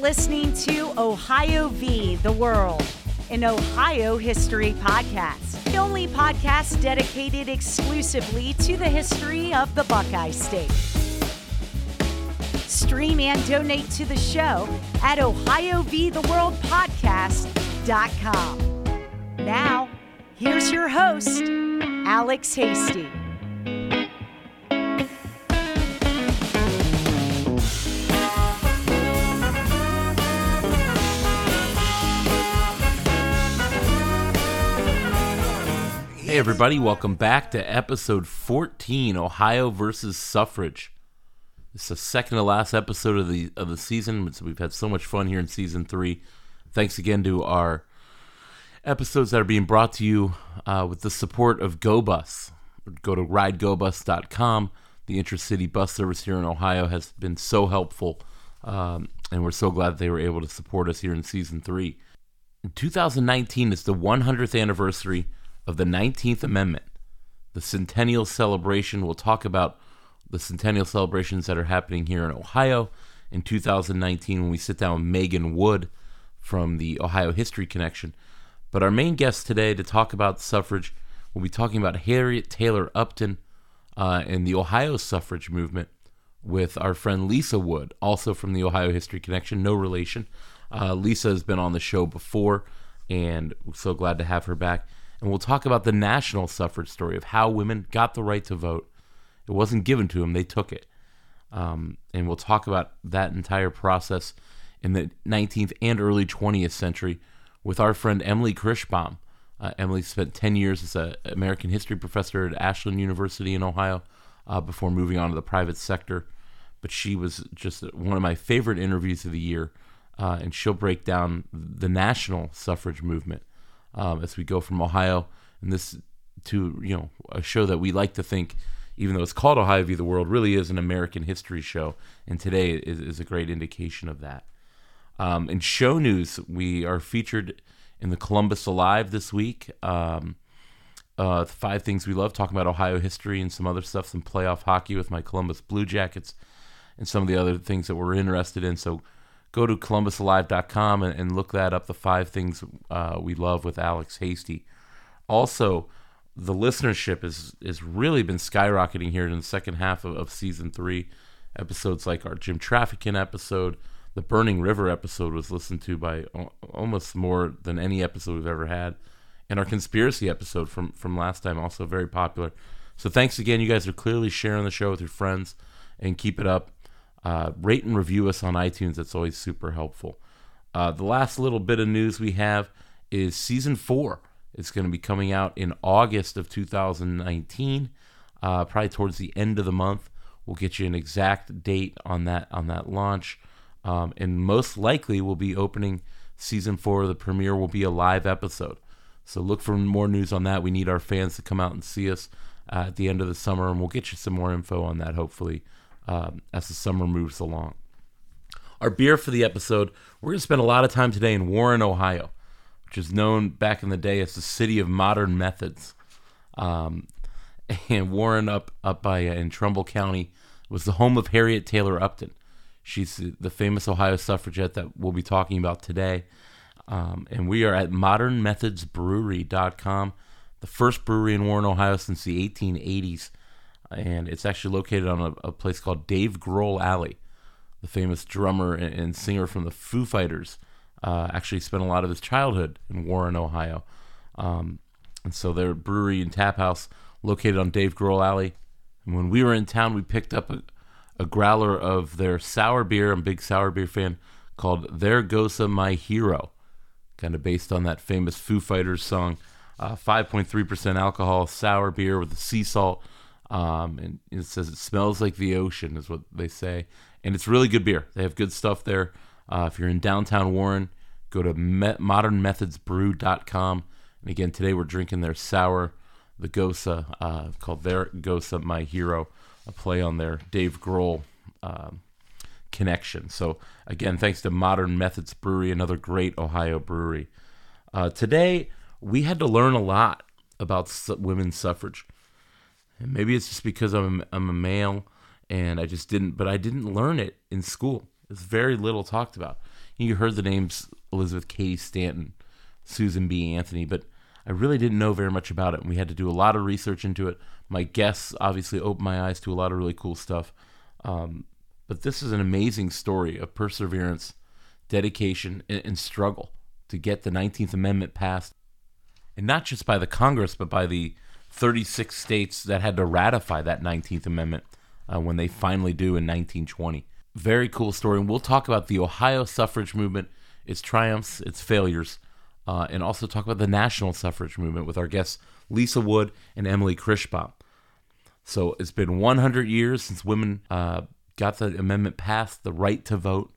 Listening to Ohio V The World, an Ohio history podcast, the only podcast dedicated exclusively to the history of the Buckeye State. Stream and donate to the show at OhioVTheWorldPodcast.com. Now, here's your host, Alex Hasty. Hey everybody, welcome back to episode 14, Ohio versus Suffrage. It's the second to last episode of the season. We've had so much fun here in season 3. Thanks again to our episodes that are being brought to you with the support of GoBus. Go to ridegobus.com. The intercity bus service here in Ohio has been so helpful, and we're so glad they were able to support us here in season 3. In 2019 is the 100th anniversary of the 19th Amendment, the Centennial Celebration. We'll talk about the Centennial celebrations that are happening here in Ohio in 2019 when we sit down with Megan Wood from the Ohio History Connection. But our main guest today to talk about suffrage, we'll be talking about Harriet Taylor Upton and the Ohio suffrage movement with our friend Lisa Wood, also from the Ohio History Connection, no relation. Lisa has been on the show before, and we're so glad to have her back. And we'll talk about the national suffrage story of how women got the right to vote. It wasn't given to them, they took it. And we'll talk about that entire process in the 19th and early 20th century with our friend Emily Kirschbaum. Emily spent 10 years as an American history professor at Ashland University in Ohio before moving on to the private sector. But she was just one of my favorite interviews of the year, and she'll break down the national suffrage movement. As we go from Ohio and this to, you know, a show that we like to think, even though it's called Ohio V The World, really is an American history show. And today is a great indication of that. In show news, we are featured in the Columbus Alive this week. 5 things we love, talking about Ohio history and some other stuff, some playoff hockey with my Columbus Blue Jackets and some of the other things that we're interested in. So go to ColumbusAlive.com and look that up, the 5 things we love with Alex Hasty. Also, the listenership is really been skyrocketing here in the second half of season 3. Episodes like our Jim Traffickin episode, the Burning River episode was listened to by almost more than any episode we've ever had. And our conspiracy episode from last time, also very popular. So thanks again. You guys are clearly sharing the show with your friends, and keep it up. Rate and review us on iTunes. That's always super helpful. The last little bit of news we have is season 4. It's going to be coming out in August of 2019, probably towards the end of the month. We'll get you an exact date on that launch, and most likely we'll be opening season 4. The premiere will be a live episode, so look for more news on that. We need our fans to come out and see us at the end of the summer, and we'll get you some more info on that hopefully as the summer moves along. Our beer for the episode, we're going to spend a lot of time today in Warren, Ohio, which is known back in the day as the city of modern methods. And Warren up by in Trumbull County was the home of Harriet Taylor Upton. She's the famous Ohio suffragette that we'll be talking about today. And we are at modernmethodsbrewery.com, the first brewery in Warren, Ohio since the 1880s. And it's actually located on a place called Dave Grohl Alley. The famous drummer and singer from the Foo Fighters actually spent a lot of his childhood in Warren, Ohio. And so their brewery and tap house located on Dave Grohl Alley. And when we were in town, we picked up a growler of their sour beer. I'm a big sour beer fan, called There Goes My Hero. kind of based on that famous Foo Fighters song. 5.3% alcohol, sour beer with the sea salt. And it says it smells like the ocean is what they say. And it's really good beer. They have good stuff there. If you're in downtown Warren, go to modernmethodsbrew.com. And again, today we're drinking their sour, the Gosa, called their Gosa, My Hero, a play on their Dave Grohl connection. So again, thanks to Modern Methods Brewery, another great Ohio brewery. Today, we had to learn a lot about women's suffrage. And maybe it's just because I'm a male and I just didn't, but I didn't learn it in school. It's very little talked about. You heard the names Elizabeth Cady Stanton, Susan B. Anthony, but I really didn't know very much about it. And we had to do a lot of research into it. My guests obviously opened my eyes to a lot of really cool stuff. But this is an amazing story of perseverance, dedication, and struggle to get the 19th Amendment passed. And not just by the Congress, but by the 36 states that had to ratify that 19th Amendment when they finally do in 1920. Very cool story. And we'll talk about the Ohio suffrage movement, its triumphs, its failures, and also talk about the national suffrage movement with our guests Lisa Wood and Emily Kirschbaum. So it's been 100 years since women got the amendment passed, the right to vote.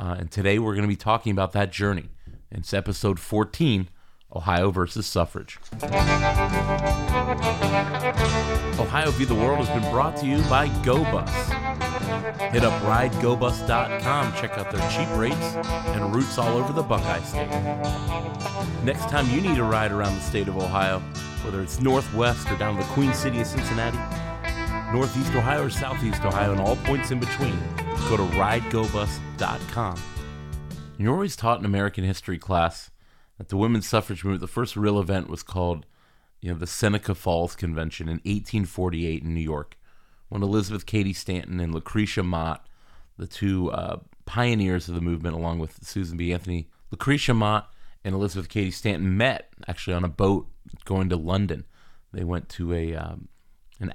And today we're going to be talking about that journey. It's episode 14, Ohio versus Suffrage. Ohio V The World has been brought to you by GoBus. Hit up ridegobus.com, check out their cheap rates and routes all over the Buckeye State. Next time you need a ride around the state of Ohio, whether it's northwest or down to the Queen City of Cincinnati, northeast Ohio or southeast Ohio, and all points in between, go to ridegobus.com. You're always taught in American history class that the women's suffrage movement, the first real event was called, the Seneca Falls Convention in 1848 in New York, when Elizabeth Cady Stanton and Lucretia Mott, the two pioneers of the movement, along with Susan B. Anthony, Lucretia Mott and Elizabeth Cady Stanton met actually on a boat going to London. They went to an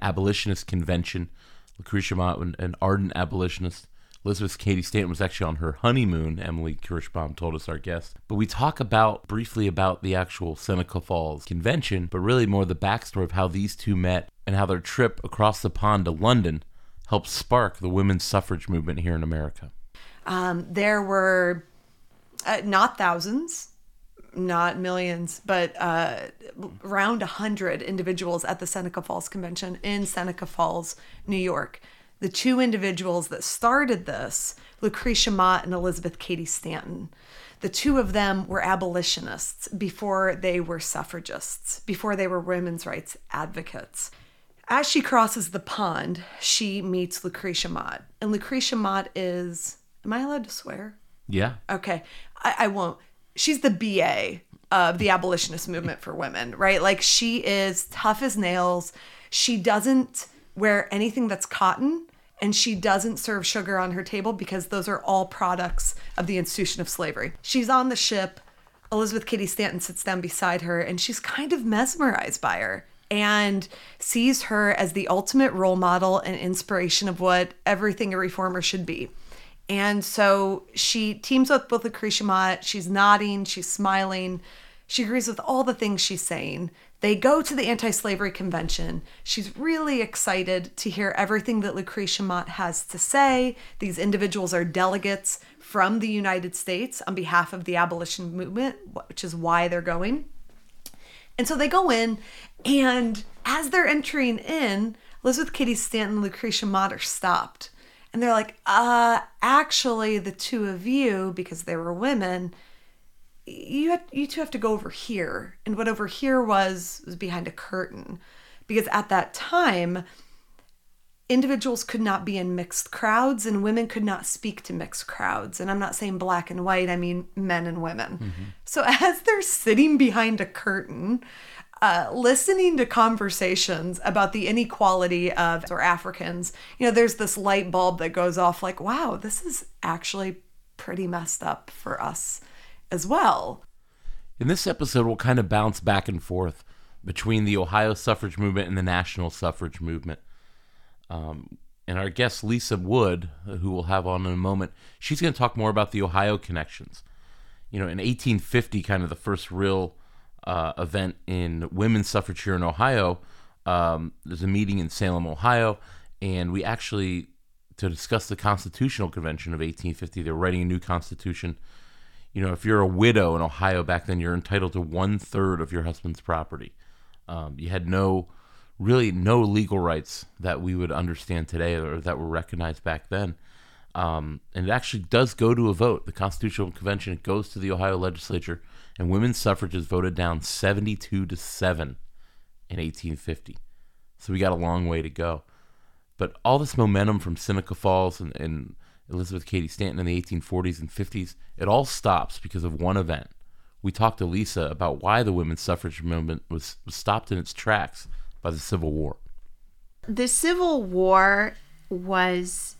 abolitionist convention. Lucretia Mott, an ardent abolitionist. Elizabeth Cady Stanton was actually on her honeymoon, Emily Kirschbaum told us, our guest. But we talk about briefly about the actual Seneca Falls Convention, but really more the backstory of how these two met and how their trip across the pond to London helped spark the women's suffrage movement here in America. There were not thousands, not millions, but around 100 individuals at the Seneca Falls Convention in Seneca Falls, New York. The two individuals that started this, Lucretia Mott and Elizabeth Cady Stanton, the two of them were abolitionists before they were suffragists, before they were women's rights advocates. As she crosses the pond, she meets Lucretia Mott. And Lucretia Mott is, am I allowed to swear? Yeah. Okay, I won't. She's the BA of the abolitionist movement for women, right? Like, she is tough as nails. She doesn't wear anything that's cotton. And she doesn't serve sugar on her table because those are all products of the institution of slavery. She's on the ship. Elizabeth Cady Stanton sits down beside her and she's kind of mesmerized by her and sees her as the ultimate role model and inspiration of what everything a reformer should be. And so she teams up with Lucretia Mott. She's nodding, she's smiling. She agrees with all the things she's saying. They go to the anti-slavery convention. She's really excited to hear everything that Lucretia Mott has to say. These individuals are delegates from the United States on behalf of the abolition movement, which is why they're going. And so they go in, and as they're entering in, Elizabeth Cady Stanton and Lucretia Mott are stopped. And they're like, actually, the two of you, because they were women, you two have to go over here. And what over here was behind a curtain. Because at that time, individuals could not be in mixed crowds and women could not speak to mixed crowds. And I'm not saying black and white, I mean men and women. Mm-hmm. So as they're sitting behind a curtain, listening to conversations about the inequality of Africans, there's this light bulb that goes off like, wow, this is actually pretty messed up for us as well. In this episode, we'll kind of bounce back and forth between the Ohio suffrage movement and the national suffrage movement. And our guest, Lisa Wood, who we'll have on in a moment, she's going to talk more about the Ohio connections. you know, in 1850, kind of the first real event in women's suffrage here in Ohio. There's a meeting in Salem, Ohio, and we actually, to discuss the Constitutional Convention of 1850, they're writing a new constitution. You know, if you're a widow in Ohio back then, you're entitled to 1/3 of your husband's property. You had no legal rights that we would understand today or that were recognized back then. And it actually does go to a vote. The Constitutional Convention, it goes to the Ohio legislature, and women's suffrage is voted down 72-7 in 1850. So we got a long way to go. But all this momentum from Seneca Falls and Elizabeth Cady Stanton in the 1840s and 50s, it all stops because of one event. We talked to Lisa about why the women's suffrage movement was stopped in its tracks by the Civil War. The Civil War was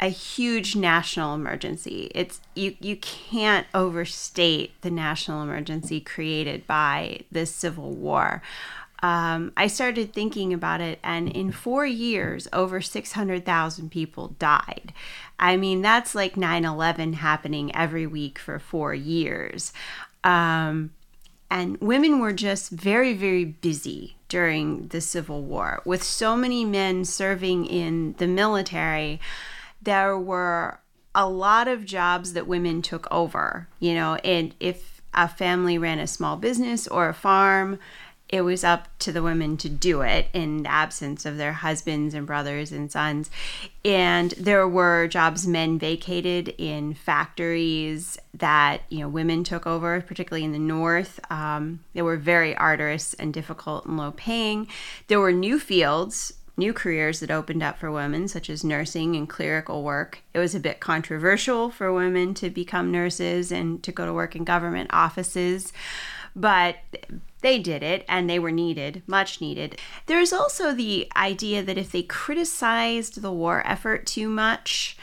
a huge national emergency. It's you can't overstate the national emergency created by this Civil War. I started thinking about it, and in 4 years, over 600,000 people died. I mean, that's like 9/11 happening every week for 4 years. And women were just very, very busy during the Civil War. With so many men serving in the military, there were a lot of jobs that women took over. You know, and if a family ran a small business or a farm, it was up to the women to do it in the absence of their husbands and brothers and sons. And there were jobs men vacated in factories that, you know, women took over, particularly in the North. They were very arduous and difficult and low paying. There were new fields, new careers that opened up for women, such as nursing and clerical work. It was a bit controversial for women to become nurses and to go to work in government offices, but they did it, and they were needed, much needed. There's also the idea that if they criticized the war effort too much,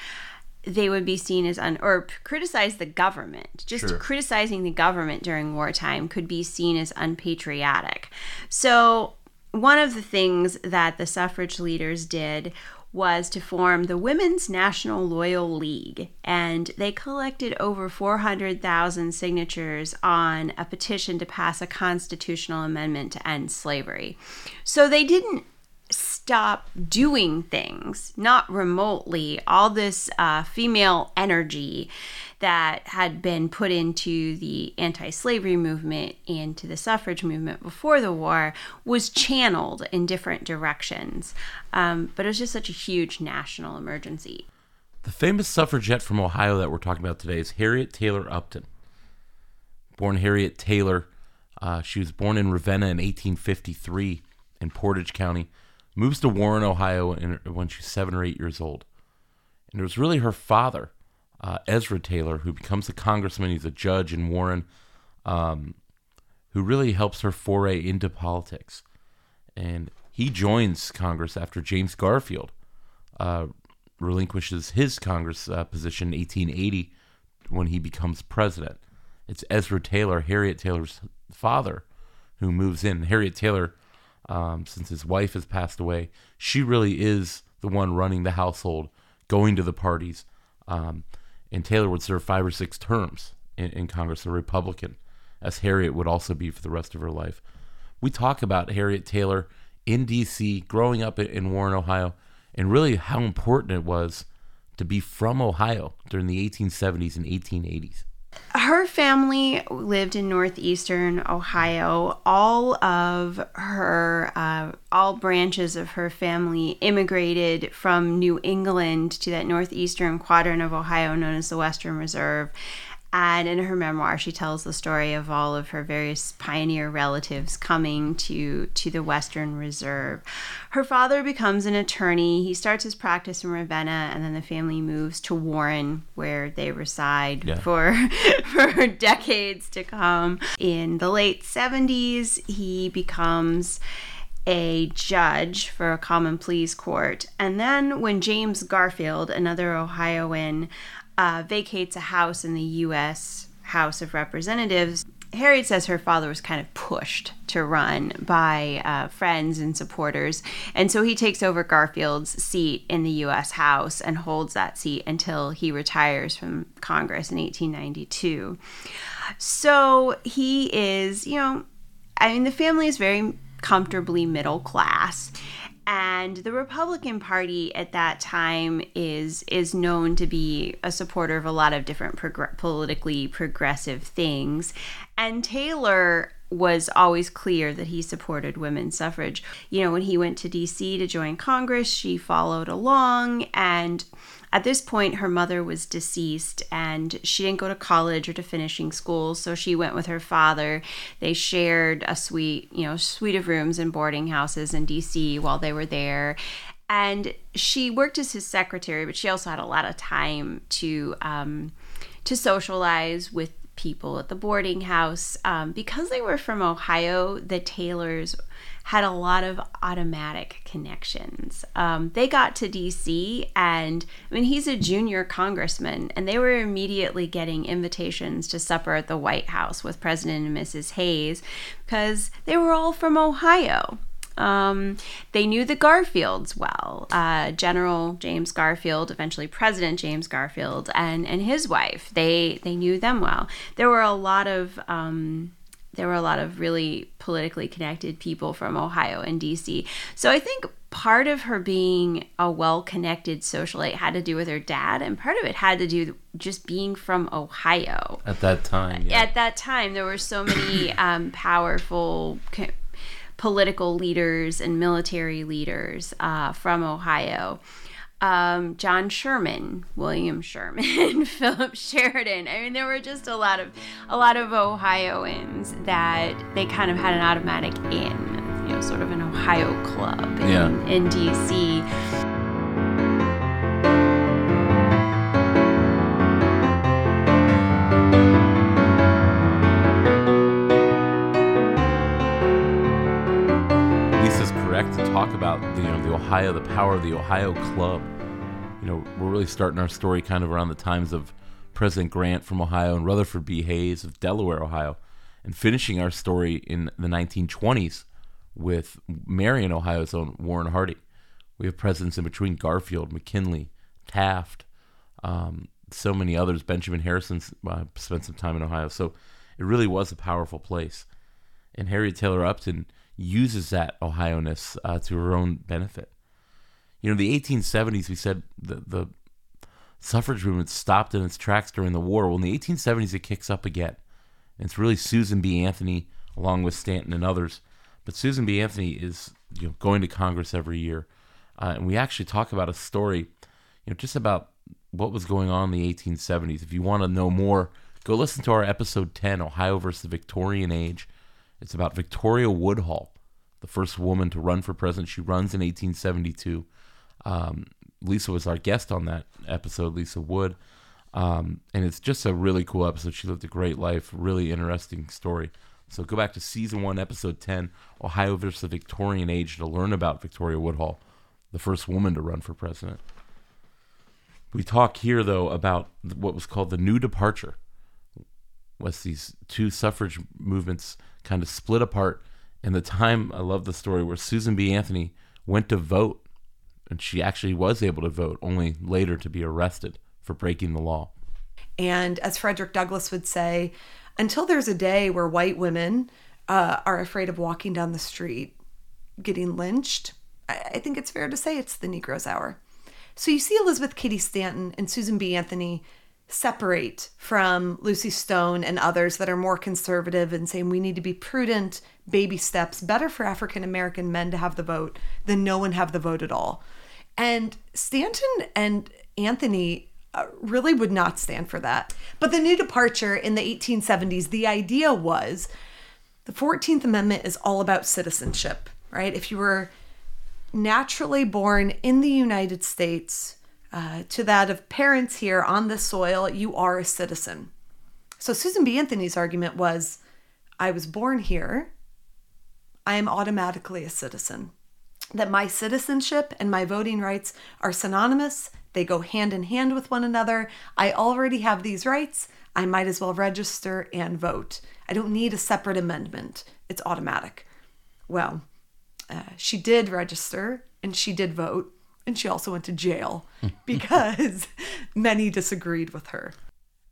they would be seen as, or criticize the government. Just sure. Criticizing the government during wartime could be seen as unpatriotic. So one of the things that the suffrage leaders did was to form the Women's National Loyal League, and they collected over 400,000 signatures on a petition to pass a constitutional amendment to end slavery. So they didn't stop doing things, not remotely. All this female energy that had been put into the anti-slavery movement and to the suffrage movement before the war was channeled in different directions. But it was just such a huge national emergency. The famous suffragette from Ohio that we're talking about today is Harriet Taylor Upton. Born Harriet Taylor, she was born in Ravenna in 1853 in Portage County. Moves to Warren, Ohio when she's 7 or 8 years old. And it was really her father, Ezra Taylor, who becomes a congressman. He's a judge in Warren, who really helps her foray into politics. And he joins Congress after James Garfield relinquishes his Congress position in 1880 when he becomes president. It's Ezra Taylor, Harriet Taylor's father, who moves in. Harriet Taylor, since his wife has passed away, she really is the one running the household, going to the parties. And Taylor would serve 5 or 6 terms in Congress, a Republican, as Harriet would also be for the rest of her life. We talk about Harriet Taylor in D.C., growing up in Warren, Ohio, and really how important it was to be from Ohio during the 1870s and 1880s. Her family lived in northeastern Ohio. All of her, all branches of her family immigrated from New England to that northeastern quadrant of Ohio known as the Western Reserve. And in her memoir, she tells the story of all of her various pioneer relatives coming to the Western Reserve. Her father becomes an attorney. He starts his practice in Ravenna, and then the family moves to Warren, where they reside for decades to come. In the late 70s, he becomes a judge for a common pleas court. And then when James Garfield, another Ohioan, vacates a house in the U.S. House of Representatives, Harriet says her father was kind of pushed to run by friends and supporters, and so he takes over Garfield's seat in the U.S. House and holds that seat until he retires from Congress in 1892. So he is, you know, I mean, the family is very comfortably middle class. And the Republican Party at that time is known to be a supporter of a lot of different politically progressive things. And Taylor was always clear that he supported women's suffrage. You know, when he went to D.C. to join Congress, she followed along. And at this point, her mother was deceased, and she didn't go to college or to finishing school, so she went with her father. They shared a suite of rooms and boarding houses in D.C. while they were there. And she worked as his secretary, but she also had a lot of time to socialize with people at the boarding house. Because they were from Ohio, the Taylors had a lot of automatic connections. They got to D.C. and, I mean, he's a junior congressman, and they were immediately getting invitations to supper at the White House with President and Mrs. Hayes because they were all from Ohio. They knew the Garfields well, General James Garfield, eventually President James Garfield, and his wife. They knew them well. There were a lot of really politically connected people from Ohio and D.C. So I think part of her being a well-connected socialite had to do with her dad, and part of it had to do with just being from Ohio. At that time, yeah. At that time, there were so many powerful political leaders and military leaders from Ohio. John Sherman, William Sherman, Philip Sheridan. I mean, there were just a lot of Ohioans that they kind of had an automatic in, you know, sort of an Ohio club in D.C. Talk about the Ohio, the power of the Ohio Club. You know, we're really starting our story kind of around the times of President Grant from Ohio and Rutherford B. Hayes of Delaware, Ohio, and finishing our story in the 1920s with Marion, Ohio's own Warren Harding. We have presidents in between: Garfield, McKinley, Taft, so many others. Benjamin Harrison spent some time in Ohio, so it really was a powerful place. And Harriet Taylor Upton uses that Ohio-ness to her own benefit. You know, the 1870s, we said the suffrage movement stopped in its tracks during the war. Well, in the 1870s, it kicks up again. And it's really Susan B. Anthony, along with Stanton and others. But Susan B. Anthony is going to Congress every year. And we actually talk about a story, just about what was going on in the 1870s. If you want to know more, go listen to our episode 10, Ohio versus the Victorian Age. It's about Victoria Woodhull, the first woman to run for president. She runs in 1872. Lisa was our guest on that episode, Lisa Wood. And it's just a really cool episode. She lived a great life, really interesting story. So go back to season 1, episode 10, Ohio versus the Victorian Age, to learn about Victoria Woodhull, the first woman to run for president. We talk here, though, about what was called the New Departure. Was these two suffrage movements kind of split apart. And the time, I love the story, where Susan B. Anthony went to vote, and she actually was able to vote, only later to be arrested for breaking the law. And as Frederick Douglass would say, until there's a day where white women are afraid of walking down the street, getting lynched, I think it's fair to say it's the Negro's hour. So you see Elizabeth Cady Stanton and Susan B. Anthony separate from Lucy Stone and others that are more conservative and saying we need to be prudent, baby steps, better for African-American men to have the vote than no one have the vote at all. And Stanton and Anthony really would not stand for that. But the New Departure in the 1870s, the idea was the 14th Amendment is all about citizenship, right? If you were naturally born in the United States, to that of parents here on this soil, you are a citizen. So Susan B. Anthony's argument was, I was born here, I am automatically a citizen. That my citizenship and my voting rights are synonymous, They go hand in hand with one another. I already have these rights. I might as well register and vote. I don't need a separate amendment. It's automatic. Well, she did register and she did vote, and she also went to jail because many disagreed with her.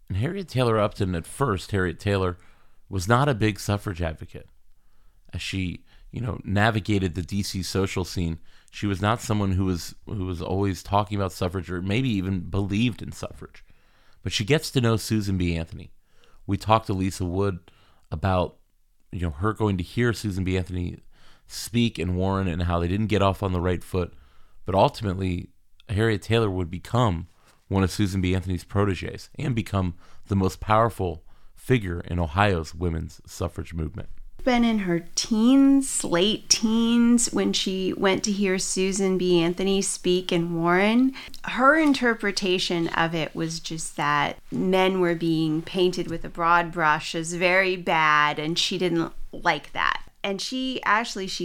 And Harriet Taylor Upton, at first, Harriet Taylor was not a big suffrage advocate. As she, navigated the D.C. social scene, she was not someone who was always talking about suffrage or maybe even believed in suffrage. But she gets to know Susan B. Anthony. We talked to Lisa Wood about her going to hear Susan B. Anthony speak in Warren and how they didn't get off on the right foot. But ultimately, Harriet Taylor would become one of Susan B. Anthony's proteges and become the most powerful figure in Ohio's women's suffrage movement. Been in her teens, late teens, when she went to hear Susan B. Anthony speak in Warren. Her interpretation of it was just that men were being painted with a broad brush as very bad, and she didn't like that. And she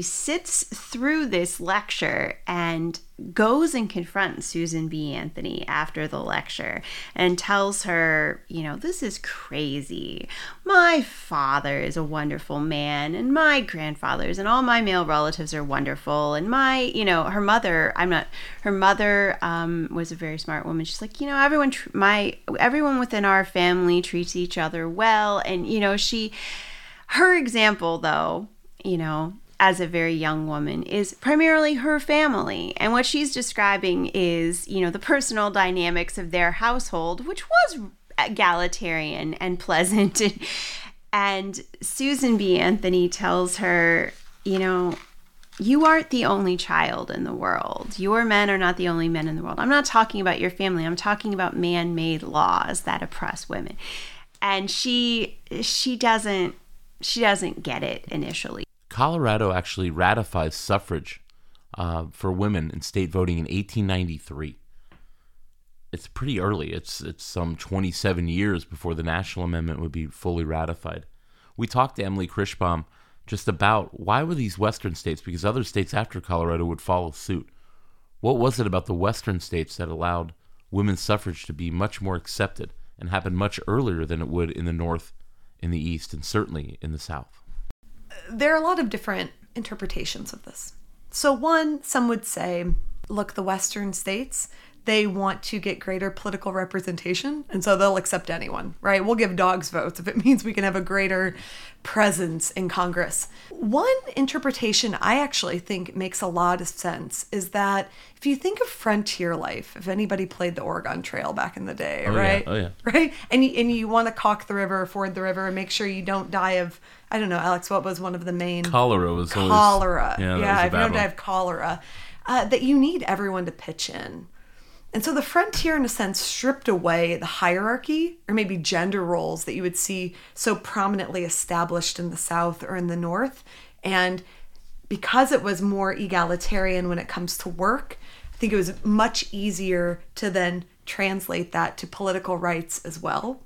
sits through this lecture and goes and confronts Susan B. Anthony after the lecture and tells her, this is crazy. My father is a wonderful man, and my grandfathers and all my male relatives are wonderful. And her mother was a very smart woman. She's like, everyone within our family treats each other well. And, her example, though, as a very young woman, is primarily her family. And what she's describing is, the personal dynamics of their household, which was egalitarian and pleasant. And Susan B. Anthony tells her, you aren't the only child in the world. Your men are not the only men in the world. I'm not talking about your family. I'm talking about man-made laws that oppress women. And she doesn't get it initially. Colorado actually ratifies suffrage for women in state voting in 1893. It's pretty early. It's some 27 years before the National Amendment would be fully ratified. We talked to Emily Kirschbaum just about why were these Western states, because other states after Colorado would follow suit. What was it about the Western states that allowed women's suffrage to be much more accepted and happen much earlier than it would in the North, in the East, and certainly in the South? There are a lot of different interpretations of this. So one, some would say, look, the Western states, they want to get greater political representation, and so they'll accept anyone, right? We'll give dogs votes if it means we can have a greater presence in Congress. One interpretation I actually think makes a lot of sense is that if you think of frontier life, if anybody played the Oregon Trail back in the day, right? Yeah. Oh, yeah. Right? And you want to caulk the river, ford the river, and make sure you don't die of, I don't know, Alex, what was one of the main... Cholera was always... Cholera. Yeah, if you don't die of cholera, that you need everyone to pitch in. And so the frontier, in a sense, stripped away the hierarchy or maybe gender roles that you would see so prominently established in the South or in the North. And because it was more egalitarian when it comes to work, I think it was much easier to then translate that to political rights as well.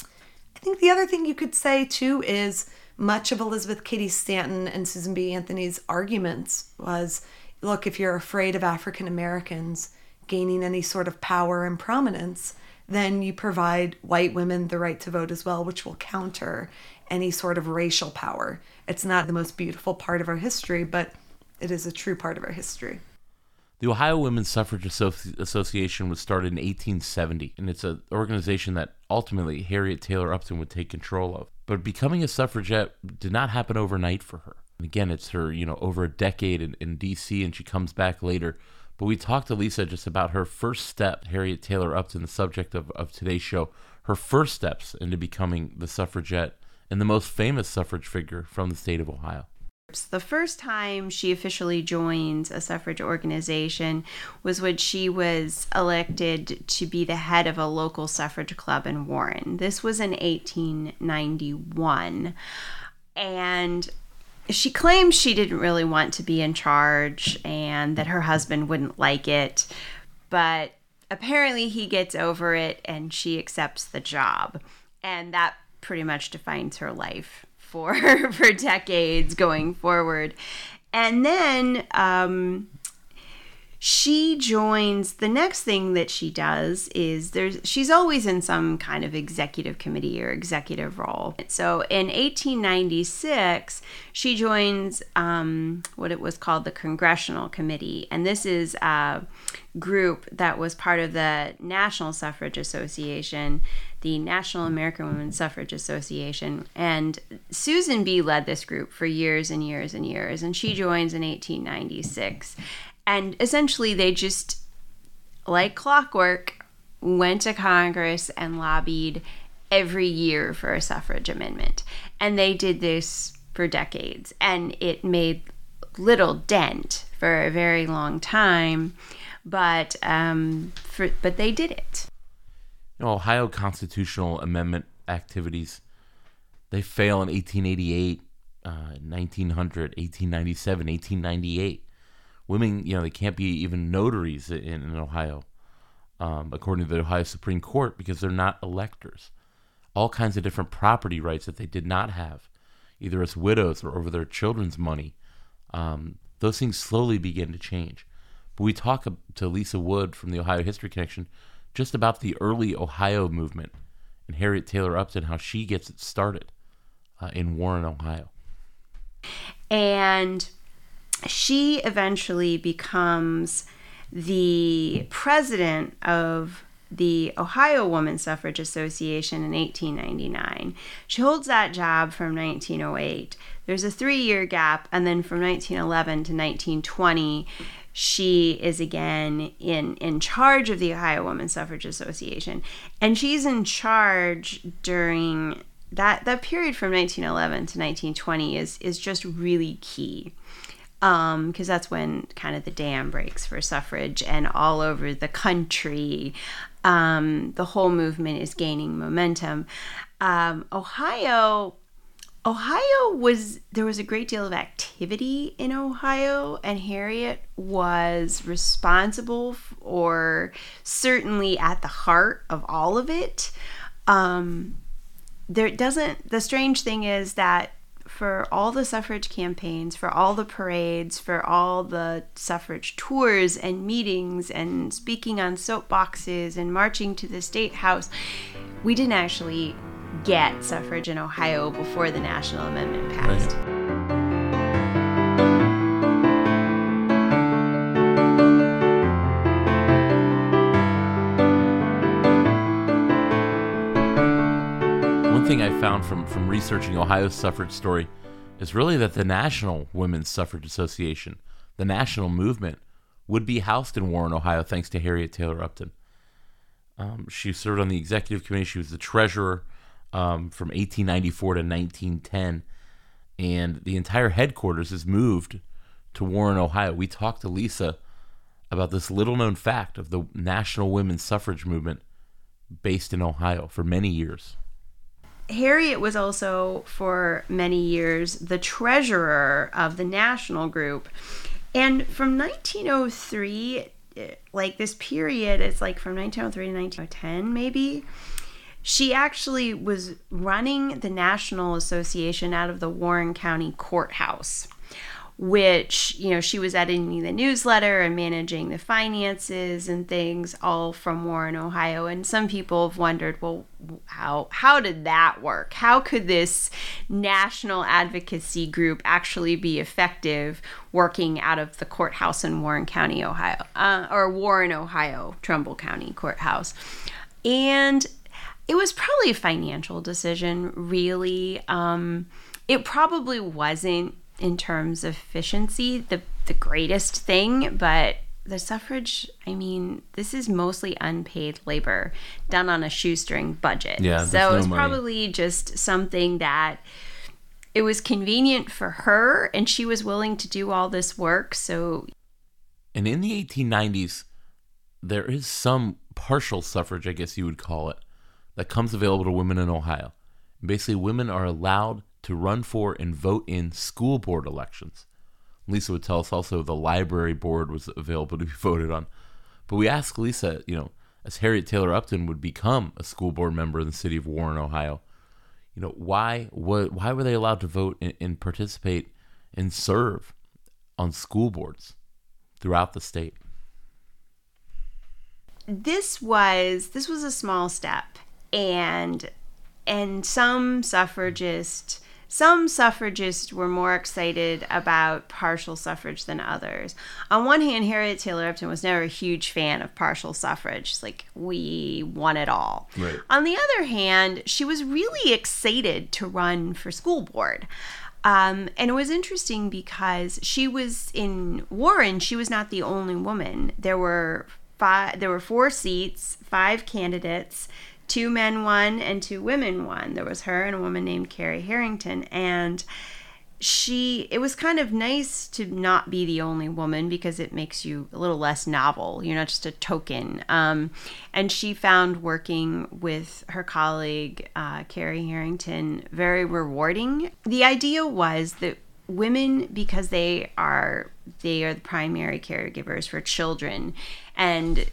I think the other thing you could say, too, is much of Elizabeth Cady Stanton and Susan B. Anthony's arguments was, look, if you're afraid of African Americans gaining any sort of power and prominence, then you provide white women the right to vote as well, which will counter any sort of racial power. It's not the most beautiful part of our history, but it is a true part of our history. The Ohio Women's Suffrage Association was started in 1870, and it's an organization that ultimately Harriet Taylor Upton would take control of. But becoming a suffragette did not happen overnight for her. And again, it's her, over a decade in D.C., and she comes back later. But we talked to Lisa just about her first step, Harriet Taylor Upton, the subject of today's show, her first steps into becoming the suffragette and the most famous suffrage figure from the state of Ohio. The first time she officially joined a suffrage organization was when she was elected to be the head of a local suffrage club in Warren. This was in 1891. And she claimed she didn't really want to be in charge and that her husband wouldn't like it, but apparently he gets over it and she accepts the job. And that pretty much defines her life for decades going forward. And then she joins, the next thing that she does is she's always in some kind of executive committee or executive role. So in 1896, she joins what it was called the Congressional Committee. And this is a group that was part of the National Suffrage Association, the National American Women's Suffrage Association. And Susan B. led this group for years and years and years. And she joins in 1896. And essentially, they just, like clockwork, went to Congress and lobbied every year for a suffrage amendment. And they did this for decades. And it made little dent for a very long time. But they did it. You know, Ohio constitutional amendment activities, they fail in 1888, 1900, 1897, 1898. Women, you know, they can't be even notaries in Ohio, according to the Ohio Supreme Court, because they're not electors. All kinds of different property rights that they did not have, either as widows or over their children's money. Those things slowly begin to change. But we talk to Lisa Wood from the Ohio History Connection just about the early Ohio movement and Harriet Taylor Upton, how she gets it started in Warren, Ohio. And she eventually becomes the president of the Ohio Women's Suffrage Association in 1899. She holds that job from 1908. There's a 3-year gap, and then from 1911 to 1920, she is again in charge of the Ohio Women's Suffrage Association. And she's in charge during that period from 1911 to 1920 is just really key. Because that's when kind of the dam breaks for suffrage, and all over the country, the whole movement is gaining momentum. There was a great deal of activity in Ohio, and Harriet was responsible or certainly at the heart of all of it. The strange thing is that for all the suffrage campaigns, for all the parades, for all the suffrage tours and meetings and speaking on soapboxes and marching to the State House, we didn't actually get suffrage in Ohio before the National Amendment passed. Right. I found from researching Ohio's suffrage story is really that the National Women's Suffrage Association, the national movement, would be housed in Warren, Ohio, thanks to Harriet Taylor Upton. She served on the executive committee. She was the treasurer from 1894 to 1910, and the entire headquarters is moved to Warren, Ohio. We talked to Lisa about this little-known fact of the National Women's Suffrage movement based in Ohio for many years. Harriet was also, for many years, the treasurer of the national group. And from 1903, like this period, it's like from 1903 to 1910, maybe, she actually was running the National Association out of the Warren County Courthouse, which, you know, she was editing the newsletter and managing the finances and things, all from Warren, Ohio. And some people have wondered, well, how did that work? How could this national advocacy group actually be effective working out of the courthouse in Warren County, Ohio, or Warren, Ohio, Trumbull County Courthouse? And it was probably a financial decision, really. It probably wasn't, in terms of efficiency, the greatest thing, but the suffrage, I mean, this is mostly unpaid labor done on a shoestring budget. Yeah, so it's probably just something that it was convenient for her, and she was willing to do all this work. So, and in the 1890s, there is some partial suffrage, I guess you would call it, that comes available to women in Ohio. Basically, women are allowed to run for and vote in school board elections. Lisa would tell us also the library board was available to be voted on. But we asked Lisa, you know, as Harriet Taylor Upton would become a school board member in the city of Warren, Ohio, you know, why were they allowed to vote and participate and serve on school boards throughout the state? this was a small step, and some suffragists were more excited about partial suffrage than others. On one hand, Harriet Taylor Upton was never a huge fan of partial suffrage. She's like, we want it all. Right. On the other hand, she was really excited to run for school board. And it was interesting because she was in Warren. She was not the only woman. There were 4 seats, 5 candidates. 2 men won and 2 women won. There was her and a woman named Carrie Harrington. And it was kind of nice to not be the only woman because it makes you a little less novel. You're not just a token. And she found working with her colleague, Carrie Harrington, very rewarding. The idea was that women, because they are the primary caregivers for children, and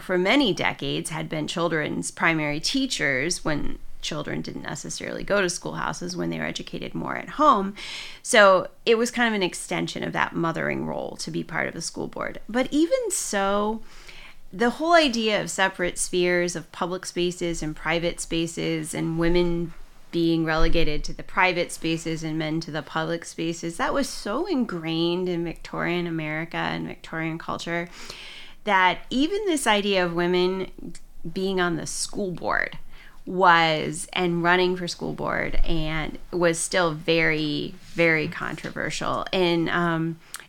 for many decades had been children's primary teachers when children didn't necessarily go to schoolhouses, when they were educated more at home. So it was kind of an extension of that mothering role to be part of the school board. But even so, the whole idea of separate spheres of public spaces and private spaces and women being relegated to the private spaces and men to the public spaces, that was so ingrained in Victorian America and Victorian culture that even this idea of women being on the school board and running for school board and was still very, very controversial. In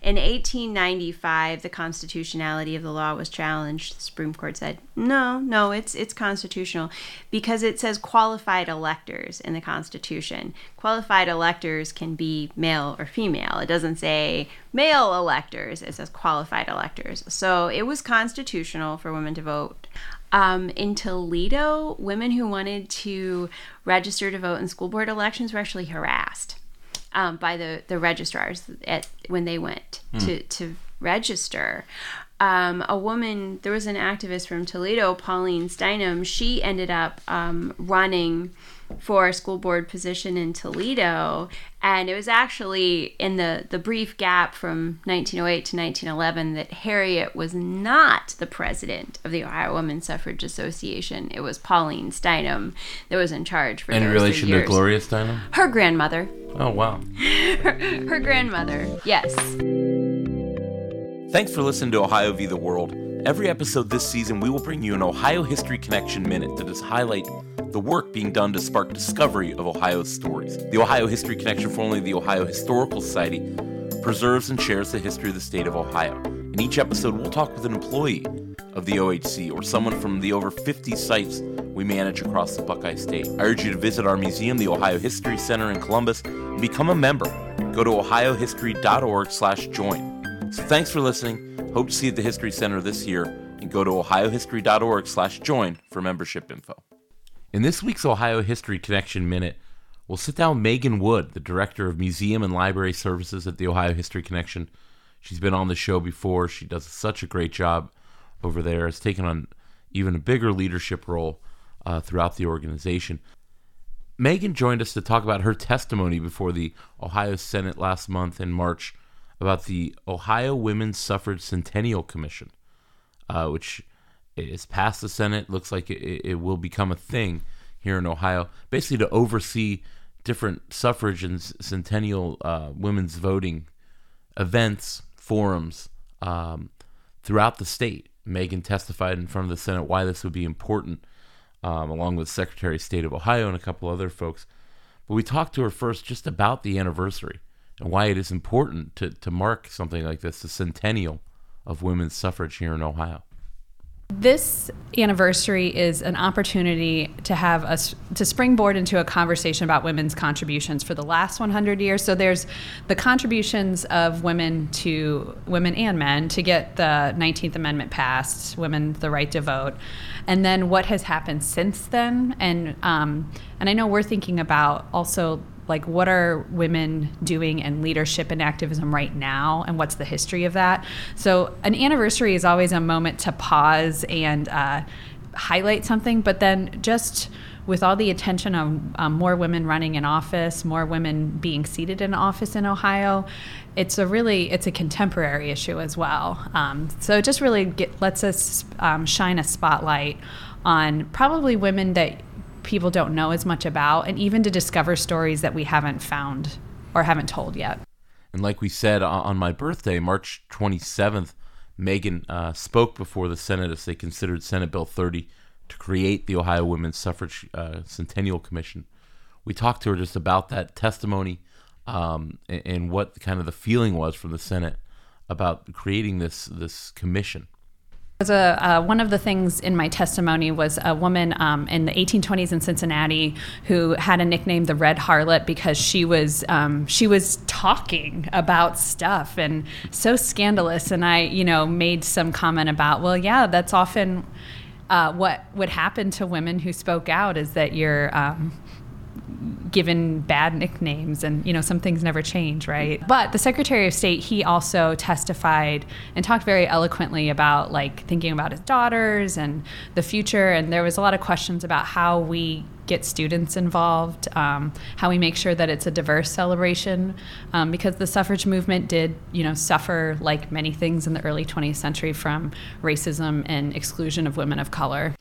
1895, the constitutionality of the law was challenged. The Supreme Court said, no, it's constitutional because it says qualified electors in the Constitution. Qualified electors can be male or female. It doesn't say male electors. It says qualified electors. So it was constitutional for women to vote. In Toledo, women who wanted to register to vote in school board elections were actually harassed by the registrars when they went to register. There was an activist from Toledo, Pauline Steinem. She ended up running for a school board position in Toledo, and it was actually in the brief gap from 1908 to 1911 that Harriet was not the president of the Ohio Women's Suffrage Association. It was Pauline Steinem that was in charge for those 3 years. In relation to Gloria Steinem? Her grandmother. Oh, wow. her grandmother, yes. Thanks for listening to Ohio V The World. Every episode this season, we will bring you an Ohio History Connection Minute that is highlight the work being done to spark discovery of Ohio's stories. The Ohio History Connection, formerly the Ohio Historical Society, preserves and shares the history of the state of Ohio. In each episode, we'll talk with an employee of the OHC or someone from the over 50 sites we manage across the Buckeye State. I urge you to visit our museum, the Ohio History Center in Columbus, and become a member. Go to ohiohistory.org/join. So thanks for listening. Hope to see you at the History Center this year, and go to ohiohistory.org/join for membership info. In this week's Ohio History Connection Minute, we'll sit down with Megan Wood, the Director of Museum and Library Services at the Ohio History Connection. She's been on the show before. She does such a great job over there. Has taken on even a bigger leadership role throughout the organization. Megan joined us to talk about her testimony before the Ohio Senate last month in March about the Ohio Women's Suffrage Centennial Commission, which is past the Senate. Looks like it will become a thing here in Ohio, basically to oversee different suffrage and centennial women's voting events, forums throughout the state. Megan testified in front of the Senate why this would be important, along with Secretary of State of Ohio and a couple other folks. But we talked to her first just about the anniversary and why it is important to mark something like this, the centennial of women's suffrage here in Ohio. This anniversary is an opportunity to have us to springboard into a conversation about women's contributions for the last 100 years. So there's the contributions of women and men to get the 19th Amendment passed, women the right to vote, and then what has happened since then. And I know we're thinking about also, like, what are women doing in leadership and activism right now, and what's the history of that? So an anniversary is always a moment to pause and highlight something, but then just with all the attention on more women running in office, more women being seated in office in Ohio, it's a contemporary issue as well. So it just really lets us shine a spotlight on probably women that people don't know as much about, and even to discover stories that we haven't found or haven't told yet. And like we said, on my birthday, March 27th, Megan spoke before the Senate as they considered Senate Bill 30 to create the Ohio Women's Suffrage Centennial Commission. We talked to her just about that testimony and what kind of the feeling was from the Senate about creating this commission. One of the things in my testimony was a woman in the 1820s in Cincinnati who had a nickname, the Red Harlot, because she was talking about stuff and so scandalous. And I, made some comment about, well, yeah, that's often what would happen to women who spoke out, is that you're given bad nicknames, and some things never change, right? But the Secretary of State, he also testified and talked very eloquently about thinking about his daughters and the future, and there was a lot of questions about how we get students involved, how we make sure that it's a diverse celebration, because the suffrage movement did suffer, like many things in the early 20th century, from racism and exclusion of women of color.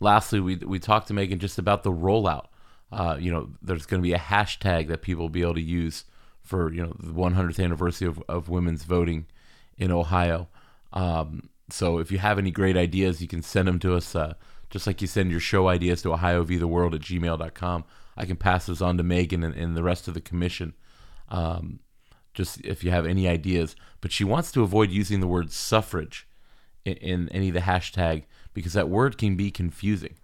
Lastly, we talked to Megan just about the rollout. There's going to be a hashtag that people will be able to use for, the 100th anniversary of women's voting in Ohio. So if you have any great ideas, you can send them to us, just like you send your show ideas to OhioVTheWorld@gmail.com. I can pass those on to Megan and the rest of the commission, just if you have any ideas. But she wants to avoid using the word suffrage in any of the hashtag, because that word can be confusing.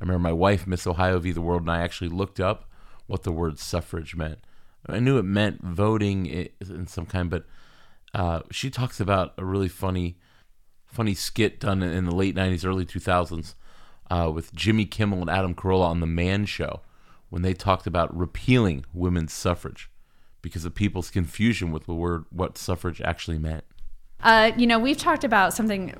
I remember my wife, Miss Ohio V The World, and I actually looked up what the word suffrage meant. I knew it meant voting in some kind, but she talks about a really funny skit done in the late 90s, early 2000s with Jimmy Kimmel and Adam Carolla on The Man Show, when they talked about repealing women's suffrage because of people's confusion with the word, what suffrage actually meant. We've talked about something,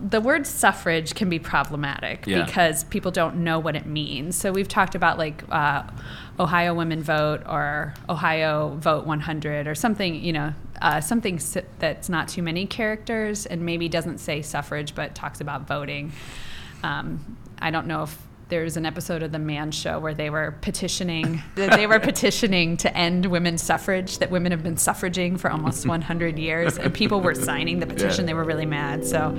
the word suffrage can be problematic because people don't know what it means. So we've talked about Ohio Women Vote or Ohio Vote 100 or something, something that's not too many characters and maybe doesn't say suffrage but talks about voting. I don't know if there's an episode of The Man Show where they were petitioning to end women's suffrage, that women have been suffraging for almost 100 years, and people were signing the petition. They were really mad. So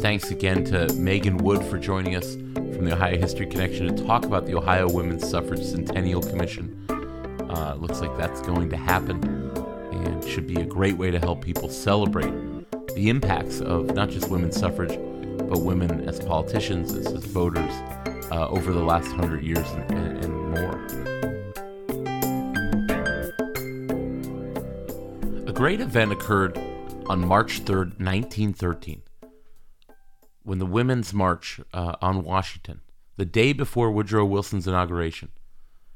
thanks again to Megan Wood for joining us from the Ohio History Connection to talk about the Ohio Women's Suffrage Centennial Commission. Looks like that's going to happen and should be a great way to help people celebrate the impacts of not just women's suffrage, but women as politicians, as voters, over the last 100 years and more. A great event occurred on March 3rd, 1913, when the Women's March on Washington, the day before Woodrow Wilson's inauguration,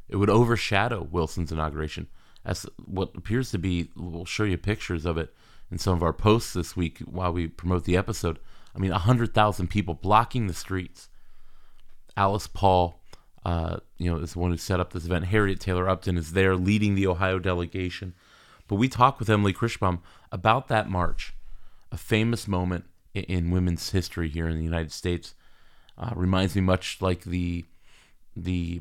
it would overshadow Wilson's inauguration as what appears to be, we'll show you pictures of it in some of our posts this week while we promote the episode. 100,000 people blocking the streets. Alice Paul, is the one who set up this event. Harriet Taylor Upton is there leading the Ohio delegation. But we talked with Emily Kirschbaum about that march, a famous moment in women's history here in the United States. Reminds me much like the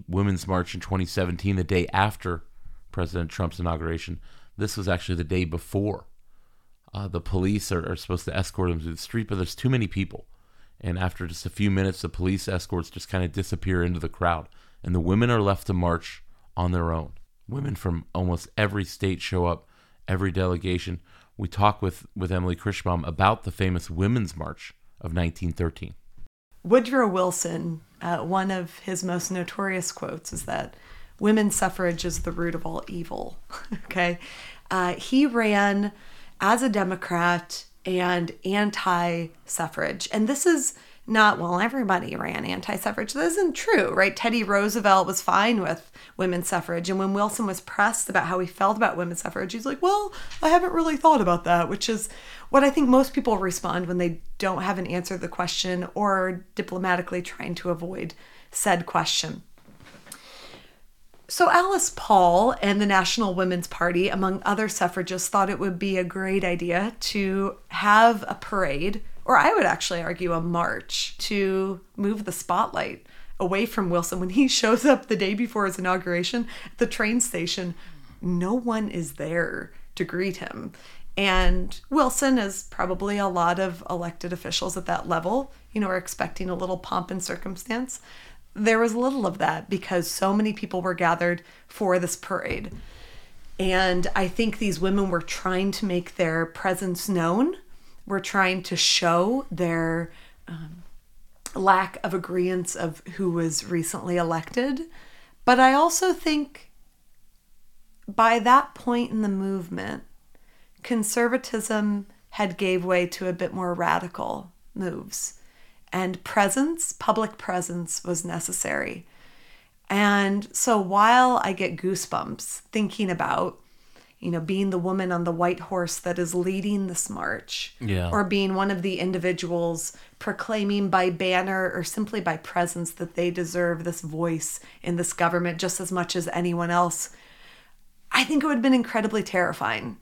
Women's March in 2017, the day after President Trump's inauguration. This was actually the day before. The police are supposed to escort them through the street, but there's too many people. And after just a few minutes, the police escorts just kind of disappear into the crowd. And the women are left to march on their own. Women from almost every state show up, every delegation. We talk with Emily Kirschbaum about the famous Women's March of 1913. Woodrow Wilson, one of his most notorious quotes is that women's suffrage is the root of all evil. Okay, he ran as a Democrat and anti-suffrage. And this is not, well, everybody ran anti-suffrage. That isn't true, right? Teddy Roosevelt was fine with women's suffrage. And when Wilson was pressed about how he felt about women's suffrage, he's like, well, I haven't really thought about that, which is what I think most people respond when they don't have an answer to the question or are diplomatically trying to avoid said question. So Alice Paul and the National Women's Party, among other suffragists, thought it would be a great idea to have a parade, or I would actually argue a march, to move the spotlight away from Wilson. When he shows up the day before his inauguration at the train station, no one is there to greet him. And Wilson, as probably a lot of elected officials at that level, you know, are expecting a little pomp and circumstance. There was little of that because so many people were gathered for this parade. And I think these women were trying to make their presence known, were trying to show their lack of agreeance of who was recently elected. But I also think by that point in the movement, conservatism had gave way to a bit more radical moves. And presence, public presence, was necessary. And so while I get goosebumps thinking about, you know, being the woman on the white horse that is leading this march, or being one of the individuals proclaiming by banner or simply by presence that they deserve this voice in this government just as much as anyone else, I think it would have been incredibly terrifying.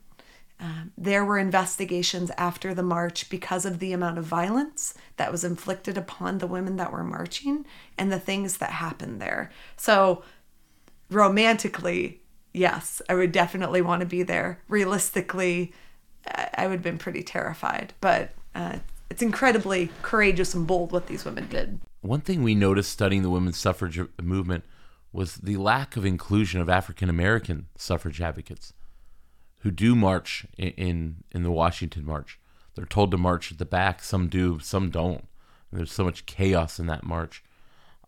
There were investigations after the march because of the amount of violence that was inflicted upon the women that were marching and the things that happened there. So romantically, yes, I would definitely want to be there. Realistically, I would have been pretty terrified. But it's incredibly courageous and bold what these women did. One thing we noticed studying the women's suffrage movement was the lack of inclusion of African-American suffrage advocates who do march in the Washington March. They're told to march at the back. Some do, some don't. And there's so much chaos in that march.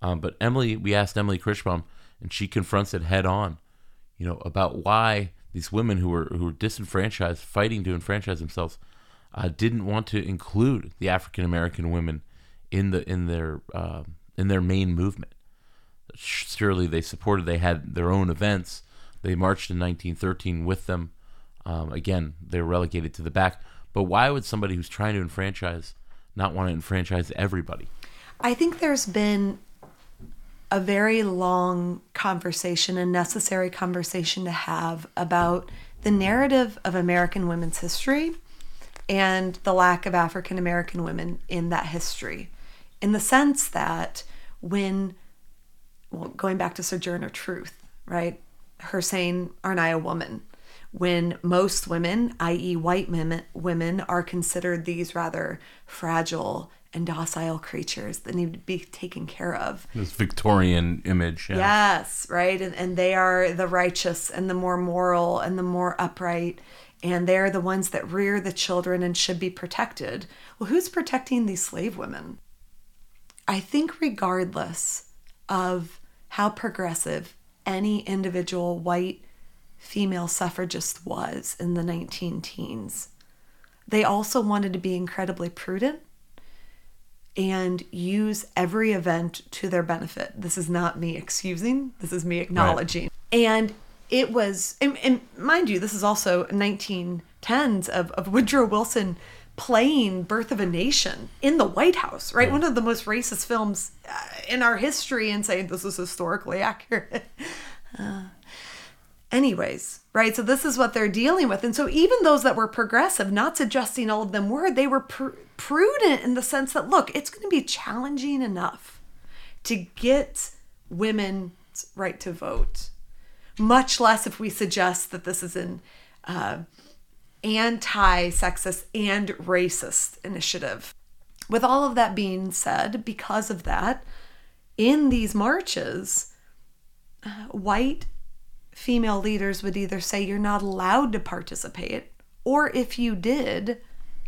But we asked Emily Kirschbaum, and she confronts it head on, you know, about why these women who were disenfranchised, fighting to enfranchise themselves, didn't want to include the African American women in their main movement. Surely they had their own events. They marched in 1913 with them. Again, they're relegated to the back. But why would somebody who's trying to enfranchise not want to enfranchise everybody? I think there's been a very long conversation, a necessary conversation to have about the narrative of American women's history and the lack of African American women in that history. In the sense that going back to Sojourner Truth, right? Her saying, "Aren't I a woman?" When most women, i.e. white women, are considered these rather fragile and docile creatures that need to be taken care of. This Victorian image. Yeah. Yes, right? And they are the righteous and the more moral and the more upright. And they're the ones that rear the children and should be protected. Well, who's protecting these slave women? I think regardless of how progressive any individual white female suffragist was in the 19-teens. They also wanted to be incredibly prudent and use every event to their benefit. This is not me excusing, this is me acknowledging. Right. And it was, and mind you, this is also 1910s of Woodrow Wilson playing Birth of a Nation in the White House, right? One of the most racist films in our history, and saying this is historically accurate. Anyways, right? So this is what they're dealing with. And so even those that were progressive, not suggesting all of them were, they were prudent in the sense that, look, it's going to be challenging enough to get women's right to vote, much less if we suggest that this is an anti-sexist and racist initiative. With all of that being said, because of that, in these marches, white female leaders would either say you're not allowed to participate, or if you did,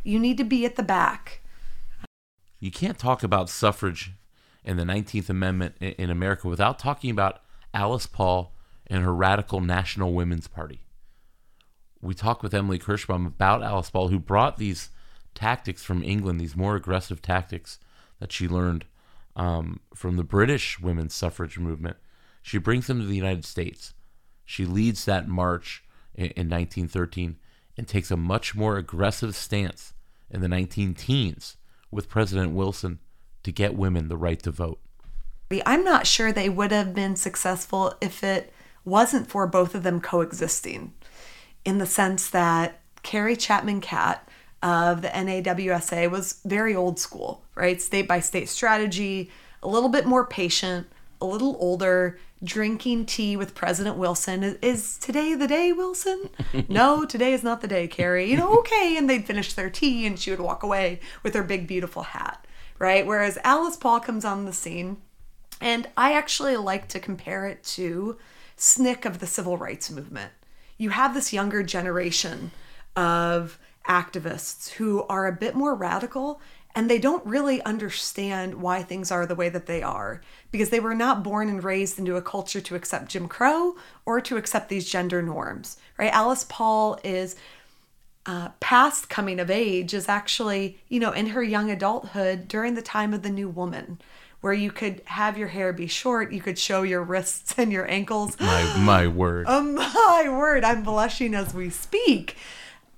you need to be at the back. You can't talk about suffrage and the 19th Amendment in America without talking about Alice Paul and her radical National Women's Party. We talked with Emily Kirschbaum about Alice Paul, who brought these tactics from England, these more aggressive tactics that she learned from the British women's suffrage movement. She brings them to the United States. She leads that march in 1913 and takes a much more aggressive stance in the 19-teens with President Wilson to get women the right to vote. I'm not sure they would have been successful if it wasn't for both of them coexisting, in the sense that Carrie Chapman Catt of the NAWSA was very old school, right? State by state strategy, a little bit more patient, a little older. Drinking tea with President Wilson. Is today the day, Wilson? No, today is not the day, Carrie. You know, okay. And they'd finish their tea and she would walk away with her big, beautiful hat, right? Whereas Alice Paul comes on the scene. And I actually like to compare it to SNCC of the Civil Rights Movement. You have this younger generation of activists who are a bit more radical, and they don't really understand why things are the way that they are, because they were not born and raised into a culture to accept Jim Crow or to accept these gender norms, right? Alice Paul is past coming of age, is actually, you know, in her young adulthood during the time of the New Woman, where you could have your hair be short, you could show your wrists and your ankles. My word. My word, I'm blushing as we speak.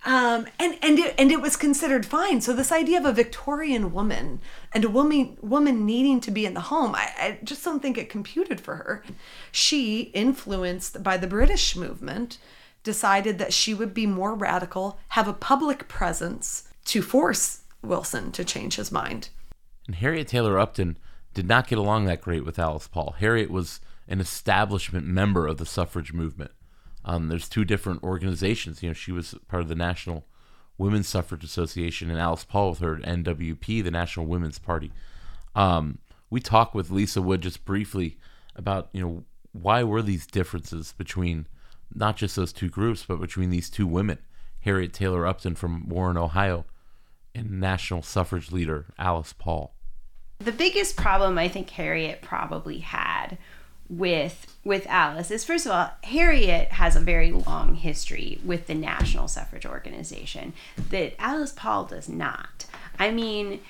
And it was considered fine. So this idea of a Victorian woman and a woman needing to be in the home, I just don't think it computed for her. She, influenced by the British movement, decided that she would be more radical, have a public presence to force Wilson to change his mind. And Harriet Taylor Upton did not get along that great with Alice Paul. Harriet was an establishment member of the suffrage movement. There's two different organizations. You know, she was part of the National Women's Suffrage Association, and Alice Paul with her NWP, the National Women's Party. We talked with Lisa Wood just briefly about, you know, why were these differences between not just those two groups, but between these two women, Harriet Taylor Upton from Warren, Ohio, and national suffrage leader Alice Paul. The biggest problem I think Harriet probably had with Alice is, first of all, Harriet has a very long history with the National Suffrage Organization that Alice Paul does not. I mean,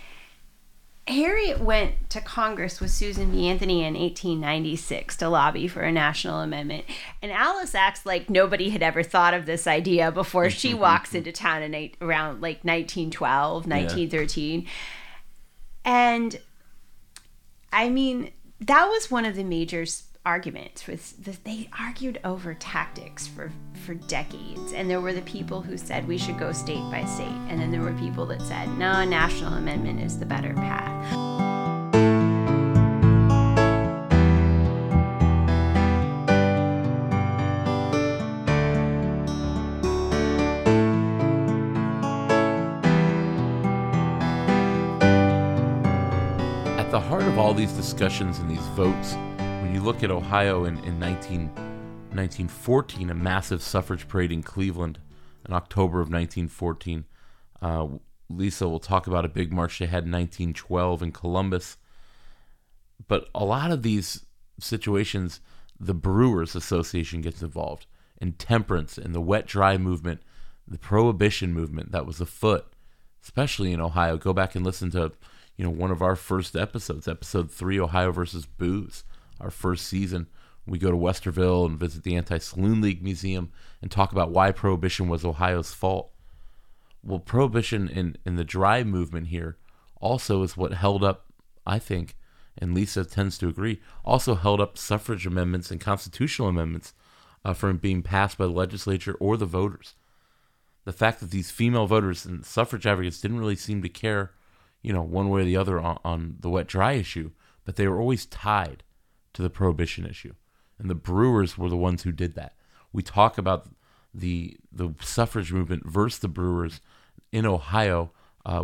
Harriet went to Congress with Susan B. Anthony in 1896 to lobby for a national amendment, and Alice acts like nobody had ever thought of this idea before she walks into town around like 1912, 1913. Yeah. And I mean, that was one of the major arguments. They argued over tactics for decades, and there were the people who said we should go state by state, and then there were people that said, no, national amendment is the better path. All these discussions and these votes, when you look at Ohio in 1914, a massive suffrage parade in Cleveland in October of 1914. Lisa will talk about a big march they had in 1912 in Columbus. But a lot of these situations, the Brewers Association gets involved, and temperance and the wet-dry movement, the prohibition movement that was afoot, especially in Ohio. Go back and listen to, you know, one of our first episodes, episode 3, Ohio versus Booze, our first season. We go to Westerville and visit the Anti-Saloon League Museum and talk about why Prohibition was Ohio's fault. Well, Prohibition and the dry movement here also is what held up, I think, and Lisa tends to agree, also held up suffrage amendments and constitutional amendments from being passed by the legislature or the voters. The fact that these female voters and suffrage advocates didn't really seem to care, you know, one way or the other on the wet-dry issue, but they were always tied to the prohibition issue. And the Brewers were the ones who did that. We talk about the suffrage movement versus the Brewers in Ohio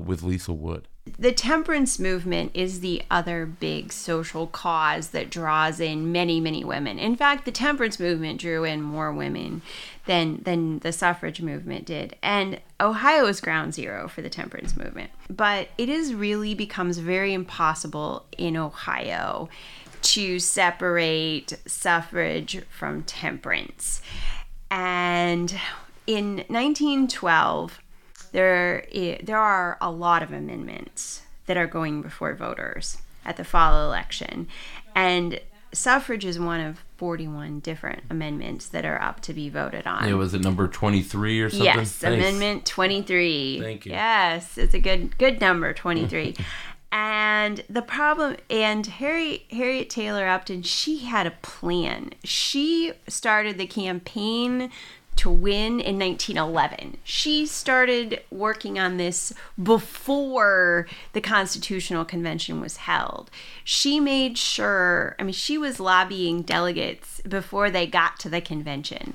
with Lisa Wood. The temperance movement is the other big social cause that draws in many, many women. In fact, the temperance movement drew in more women than the suffrage movement did. And Ohio is ground zero for the temperance movement. But it is really becomes very impossible in Ohio to separate suffrage from temperance. And in 1912... There are a lot of amendments that are going before voters at the fall election. And suffrage is one of 41 different amendments that are up to be voted on. It was at number 23 or something? Yes, nice. Amendment 23. Thank you. Yes, it's a good number, 23. And the problem, and Harriet Taylor Upton, she had a plan. She started the campaign to win in 1911. She started working on this before the Constitutional Convention was held. She made sure, she was lobbying delegates before they got to the convention.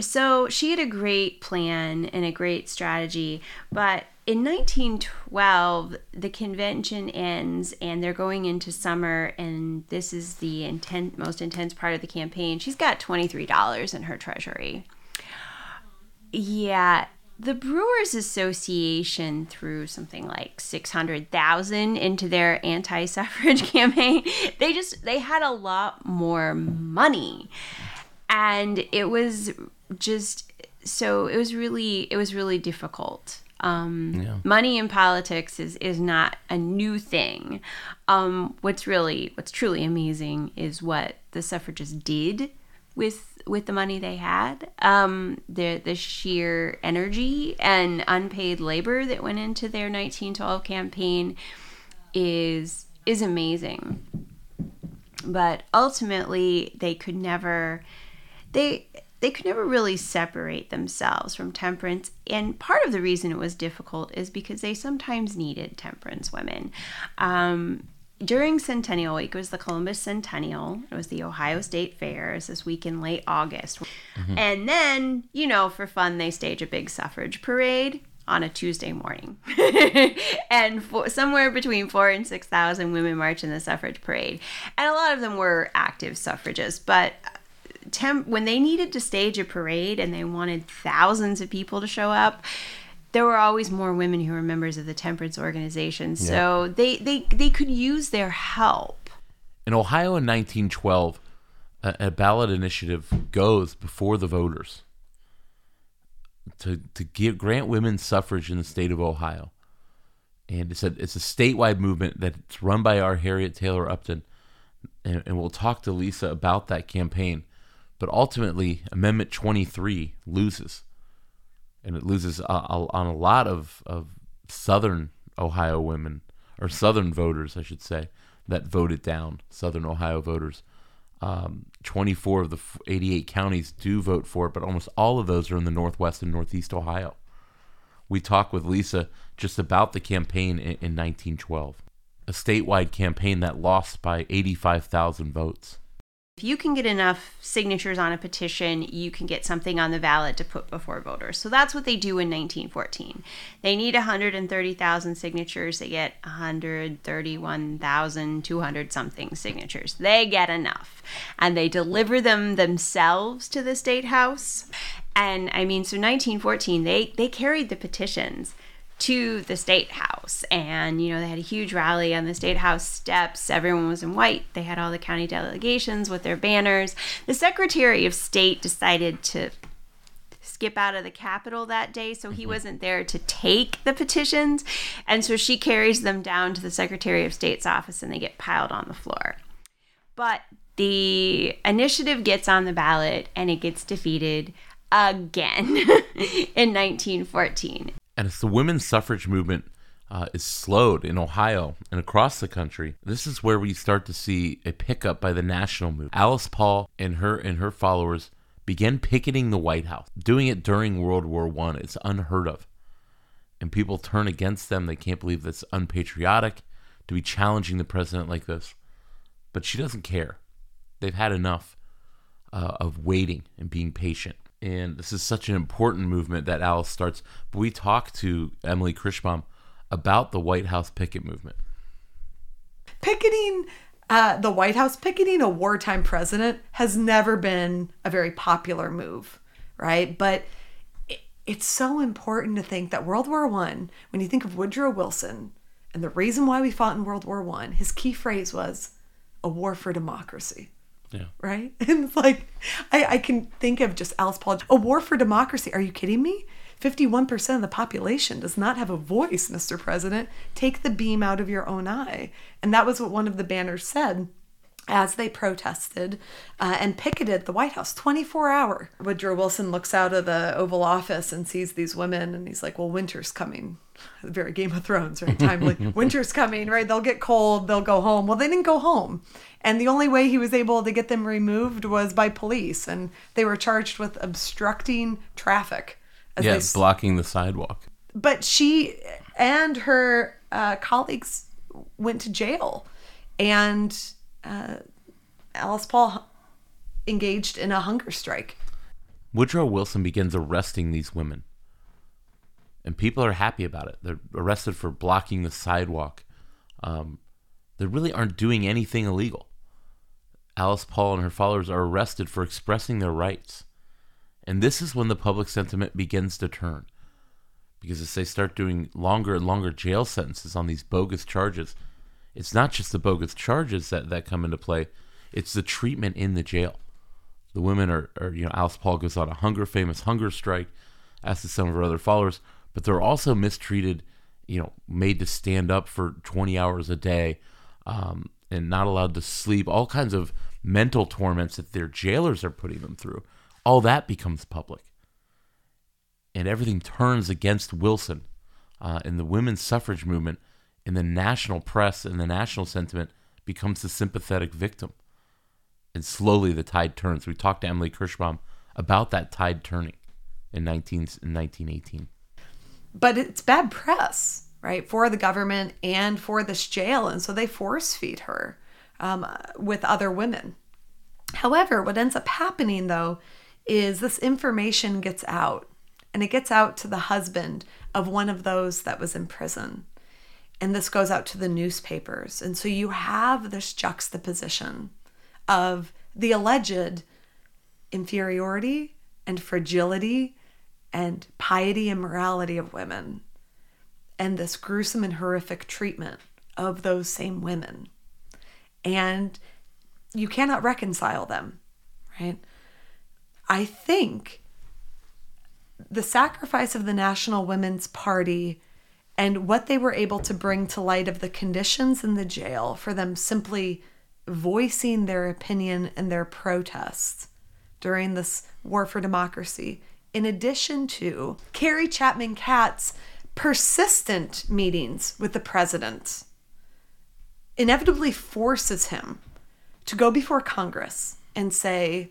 So she had a great plan and a great strategy, but in 1912, the convention ends and they're going into summer, and this is the most intense part of the campaign. She's got $23 in her treasury. Yeah, the Brewers Association threw something like $600,000 into their anti-suffrage campaign. They had a lot more money, and it was really difficult. Money in politics is not a new thing. What's truly amazing is what the suffragists did with the money they had, the sheer energy and unpaid labor that went into their 1912 campaign is amazing. But ultimately, they could never really separate themselves from temperance. And part of the reason it was difficult is because they sometimes needed temperance women. During Centennial Week, it was the Columbus Centennial. It was the Ohio State Fair. It was this week in late August. Mm-hmm. And then, for fun, they stage a big suffrage parade on a Tuesday morning. And somewhere between 4,000 and 6,000 women march in the suffrage parade. And a lot of them were active suffragists. But when they needed to stage a parade and they wanted thousands of people to show up, there were always more women who were members of the temperance organization, so they could use their help. In Ohio in 1912, a ballot initiative goes before the voters to grant women's suffrage in the state of Ohio, and it's a statewide movement that's run by our Harriet Taylor Upton, and we'll talk to Lisa about that campaign. But ultimately, Amendment 23 loses. And it loses on a lot of southern Ohio women, or southern voters, I should say, that voted down, southern Ohio voters. 24 of the 88 counties do vote for it, but almost all of those are in the northwest and northeast Ohio. We talked with Lisa just about the campaign in 1912, a statewide campaign that lost by 85,000 votes. If you can get enough signatures on a petition, you can get something on the ballot to put before voters. So that's what they do in 1914. They need 130,000 signatures. They get 131,200-something signatures. They get enough. And they deliver them themselves to the State House. And, so 1914, they carried the petitions to the State House, and they had a huge rally on the State House steps. Everyone was in white. They had all the county delegations with their banners. The Secretary of State decided to skip out of the Capitol that day, so he wasn't there to take the petitions, and so she carries them down to the Secretary of State's office, and they get piled on the floor. But the initiative gets on the ballot, and it gets defeated again in 1914. And as the women's suffrage movement is slowed in Ohio and across the country, this is where we start to see a pickup by the national movement. Alice Paul and her followers began picketing the White House, doing it during World War I. It's unheard of. And people turn against them. They can't believe that's unpatriotic to be challenging the president like this. But she doesn't care. They've had enough of waiting and being patient. And this is such an important movement that Alice starts. But we talked to Emily Kirschbaum about the White House picket movement. The White House, picketing a wartime president has never been a very popular move, right? But it's so important to think that World War I, when you think of Woodrow Wilson and the reason why we fought in World War I, his key phrase was a war for democracy. Yeah. Right? And it's like, I can think of just Alice Paul, a war for democracy. Are you kidding me? 51% of the population does not have a voice, Mr. President. Take the beam out of your own eye. And that was what one of the banners said as they protested and picketed the White House 24-hour. Woodrow Wilson looks out of the Oval Office and sees these women, and he's like, well, winter's coming. The very Game of Thrones, right? Timely. Winter's coming, right? They'll get cold. They'll go home. Well, they didn't go home. And the only way he was able to get them removed was by police. And they were charged with obstructing traffic. Blocking the sidewalk. But she and her colleagues went to jail. And Alice Paul engaged in a hunger strike. Woodrow Wilson begins arresting these women. And people are happy about it. They're arrested for blocking the sidewalk. They really aren't doing anything illegal. Alice Paul and her followers are arrested for expressing their rights. And this is when the public sentiment begins to turn. Because as they start doing longer and longer jail sentences on these bogus charges, it's not just the bogus charges that come into play. It's the treatment in the jail. The women are Alice Paul goes on a famous hunger strike, as do some of her other followers. But they're also mistreated, made to stand up for 20 hours a day and not allowed to sleep, all kinds of mental torments that their jailers are putting them through. All that becomes public. And everything turns against Wilson and the women's suffrage movement, and the national press and the national sentiment becomes the sympathetic victim. And slowly the tide turns. We talked to Emily Kirschbaum about that tide turning in 1918. But it's bad press, right, for the government and for this jail. And so they force feed her with other women. However, what ends up happening, though, is this information gets out. And it gets out to the husband of one of those that was in prison. And this goes out to the newspapers. And so you have this juxtaposition of the alleged inferiority and fragility and piety and morality of women, and this gruesome and horrific treatment of those same women. And you cannot reconcile them, right? I think the sacrifice of the National Women's Party and what they were able to bring to light of the conditions in the jail for them simply voicing their opinion and their protests during this war for democracy, in addition to Carrie Chapman Catt's persistent meetings with the president, inevitably forces him to go before Congress and say,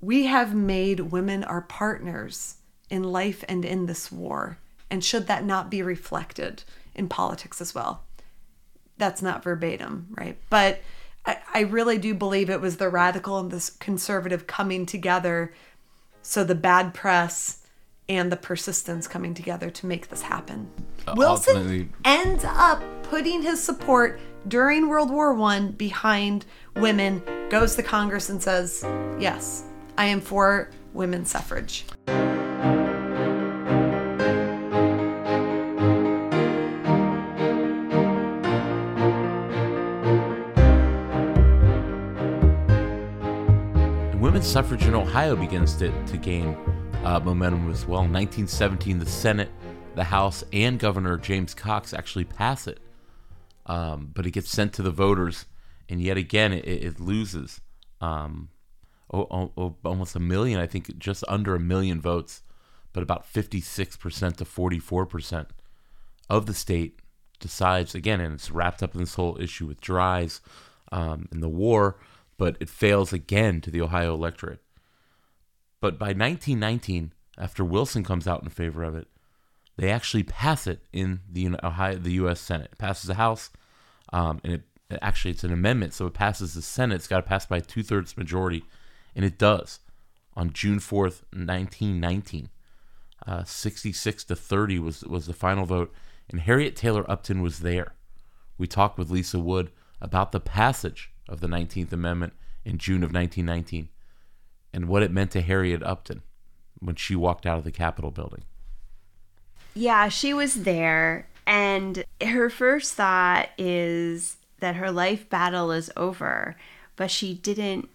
we have made women our partners in life and in this war. And should that not be reflected in politics as well? That's not verbatim, right? But I really do believe it was the radical and the conservative coming together. So the bad press and the persistence coming together to make this happen. Wilson ultimately ends up putting his support during World War I behind women, goes to Congress and says, yes, I am for women's suffrage. Suffrage in Ohio begins to gain momentum as well. In 1917, the Senate, the House, and Governor James Cox actually pass it. But it gets sent to the voters, and yet again, it loses almost a million, I think just under a million votes, but about 56% to 44% of the state decides, again, and it's wrapped up in this whole issue with Dries and the war, but it fails again to the Ohio electorate. But by 1919, after Wilson comes out in favor of it, they actually pass it in the U.S. Senate. It passes the House, and it's an amendment, so it passes the Senate. It's got to pass by a two-thirds majority, and it does on June 4th, 1919. 66 to 30 was the final vote, and Harriet Taylor Upton was there. We talked with Lisa Wood about the passage of the 19th Amendment in June of 1919 and what it meant to Harriet Upton when she walked out of the Capitol building. Yeah, she was there, and her first thought is that her life battle is over, but she didn't,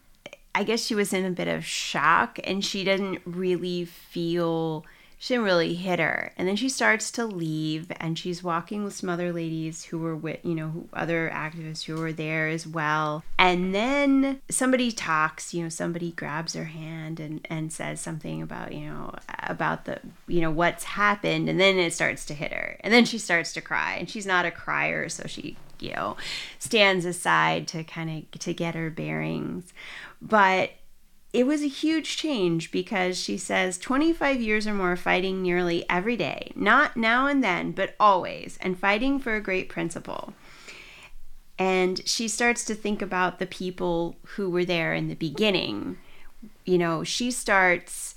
I guess she was in a bit of shock, and she didn't really feel she didn't really hit her. And then she starts to leave, and she's walking with some other ladies who were with, you know, other activists who were there as well. And then somebody talks, you know, somebody grabs her hand and says something about, you know, about the, you know, what's happened. And then it starts to hit her. And then she starts to cry, and she's not a crier. So she, you know, stands aside to kind of, to get her bearings. But it was a huge change, because she says 25 years or more fighting nearly every day, not now and then, but always, and fighting for a great principle. And she starts to think about the people who were there in the beginning. You know, she starts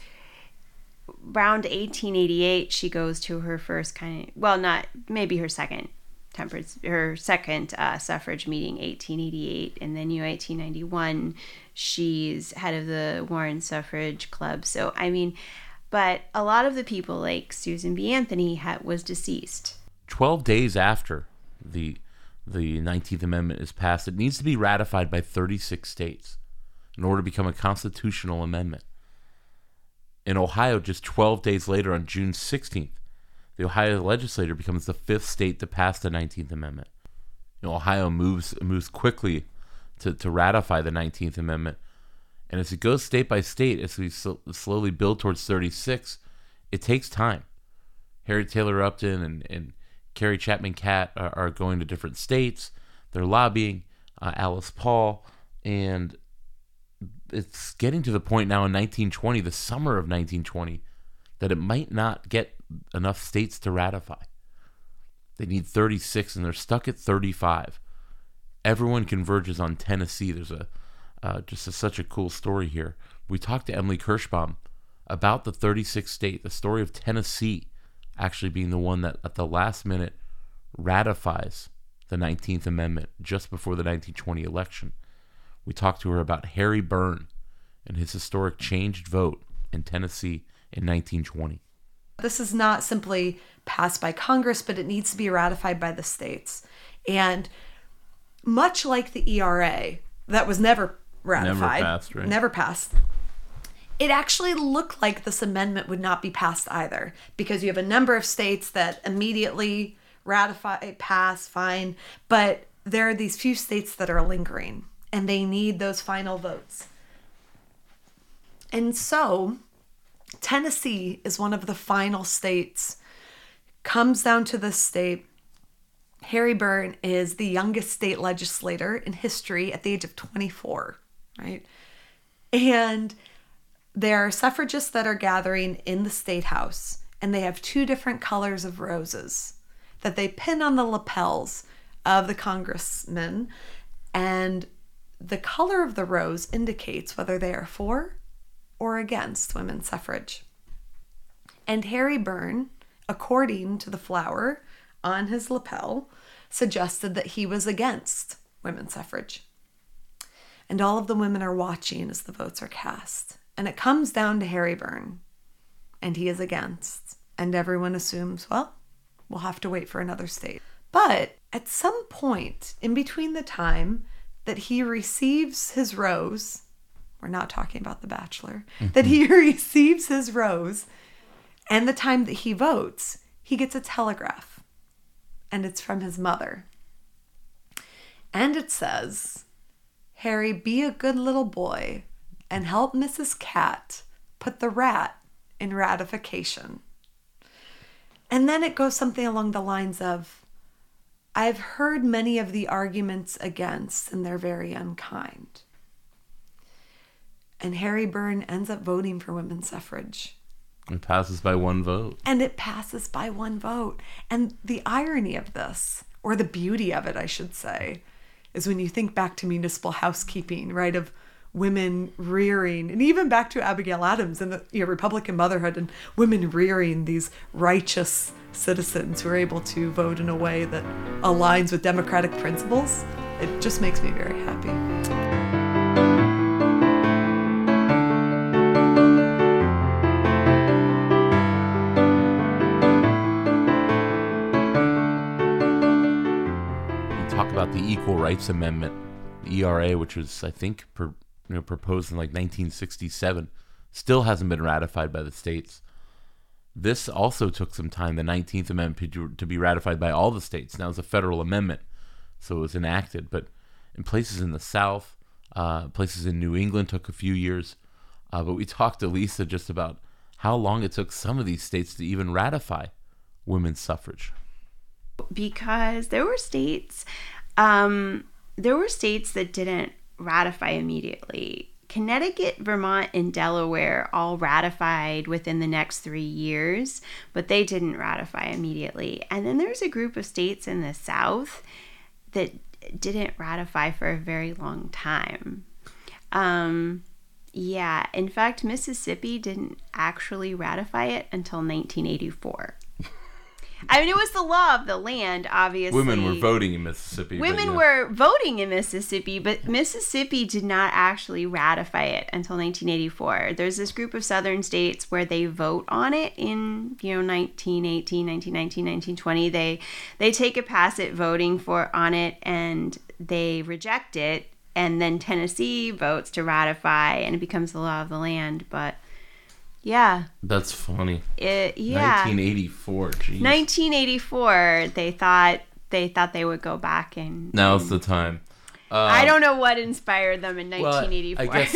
around 1888, she goes to her first kind of, well, not maybe her second temperance, her second suffrage meeting, 1888, and then 1891. She's head of the Warren Suffrage Club. So, I mean, but a lot of the people, like Susan B. Anthony, was deceased. 12 days after the 19th Amendment is passed, it needs to be ratified by 36 states in order to become a constitutional amendment. In Ohio, just 12 days later, on June 16th, the Ohio legislature becomes the fifth state to pass the 19th Amendment. You know, Ohio moves quickly to ratify the 19th Amendment. And as it goes state by state, as we slowly build towards 36, it takes time. Harriet Taylor Upton and Carrie Chapman Catt are going to different states. They're lobbying Alice Paul. And it's getting to the point now in 1920, the summer of 1920, that it might not get enough states to ratify. They need 36, and they're stuck at 35. Everyone converges on Tennessee. There's such a cool story here. We talked to Emily Kirschbaum about the 36th state, the story of Tennessee actually being the one that at the last minute ratifies the 19th Amendment just before the 1920 election. We talked to her about Harry Byrne and his historic changed vote in Tennessee in 1920. This is not simply passed by Congress, but it needs to be ratified by the states. And much like the ERA, that was never ratified, never passed. It actually looked like this amendment would not be passed either, because you have a number of states that immediately ratify, pass, fine, but there are these few states that are lingering, and they need those final votes. And so Tennessee is one of the final states. Comes down to this state. Harry Byrne is the youngest state legislator in history at the age of 24, right? And there are suffragists that are gathering in the state house, and they have two different colors of roses that they pin on the lapels of the congressmen. And the color of the rose indicates whether they are for or against women's suffrage. And Harry Byrne, according to the flower on his lapel, suggested that he was against women's suffrage. And all of the women are watching as the votes are cast. And it comes down to Harry Byrne, and he is against. And everyone assumes, well, we'll have to wait for another state. But at some point in between the time that he receives his rose, we're not talking about The Bachelor, that he receives his rose, and the time that he votes, he gets a telegraph. And it's from his mother. And it says, "Harry, be a good little boy and help Mrs. Cat put the rat in ratification." And then it goes something along the lines of, "I've heard many of the arguments against, and they're very unkind." And Harry Byrne ends up voting for women's suffrage. It passes by one vote. And the irony of this, or the beauty of it, I should say, is when you think back to municipal housekeeping, right, of women rearing, and even back to Abigail Adams and the Republican motherhood and women rearing these righteous citizens who are able to vote in a way that aligns with democratic principles. It just makes me very happy. About the Equal Rights Amendment, the ERA, which was, I think, proposed in like 1967, still hasn't been ratified by the states. This also took some time, the 19th Amendment, to be ratified by all the states. Now, it's a federal amendment, so it was enacted. But in places in the South, places in New England took a few years. But we talked to Lisa just about how long it took some of these states to even ratify women's suffrage. Because there were states that didn't ratify immediately. Connecticut, Vermont, and Delaware all ratified within the next 3 years, but they didn't ratify immediately. And then there's a group of states in the South that didn't ratify for a very long time. In fact, Mississippi didn't actually ratify it until 1984. I mean, it was the law of the land, obviously. Women were voting in Mississippi. But Mississippi did not actually ratify it until 1984. There's this group of southern states where they vote on it in, 1918, 1919, 1920. They take a pass at voting on it, and they reject it. And then Tennessee votes to ratify, and it becomes the law of the land, but... Yeah. That's funny. 1984, geez. 1984, they thought they would go back and... Now's the time. I don't know what inspired them in 1984. Well, I guess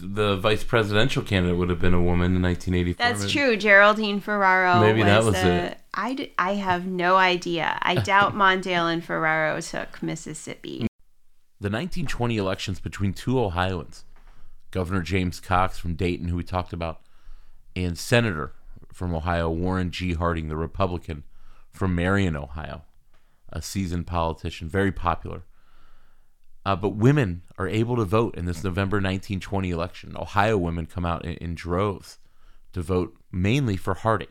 the vice presidential candidate would have been a woman in 1984. That's true. Geraldine Ferraro. Maybe that was it. I have no idea. I doubt Mondale and Ferraro took Mississippi. The 1920 elections between two Ohioans, Governor James Cox from Dayton, who we talked about, and Senator from Ohio, Warren G. Harding, the Republican from Marion, Ohio, a seasoned politician, very popular. But women are able to vote in this November 1920 election. Ohio women come out in droves to vote mainly for Harding.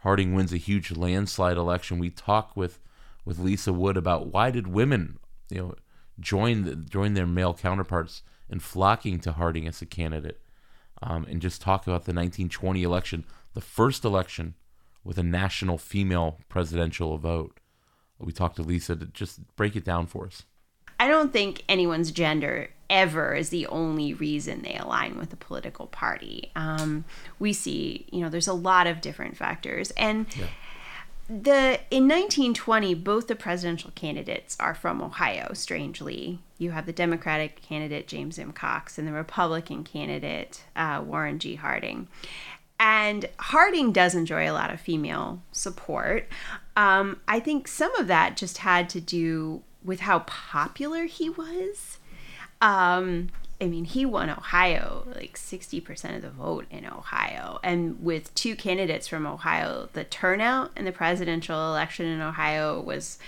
Harding wins a huge landslide election. We talk with Lisa Wood about why did women join their male counterparts and flocking to Harding as a candidate, and just talk about the 1920 election, the first election with a national female presidential vote. We talked to Lisa to just break it down for us. I don't think anyone's gender ever is the only reason they align with a political party. We see, there's a lot of different factors. And yeah. In 1920, both the presidential candidates are from Ohio, strangely. You have the Democratic candidate, James M. Cox, and the Republican candidate, Warren G. Harding. And Harding does enjoy a lot of female support. I think some of that just had to do with how popular he was. He won Ohio, 60% of the vote in Ohio. And with two candidates from Ohio, the turnout in the presidential election in Ohio was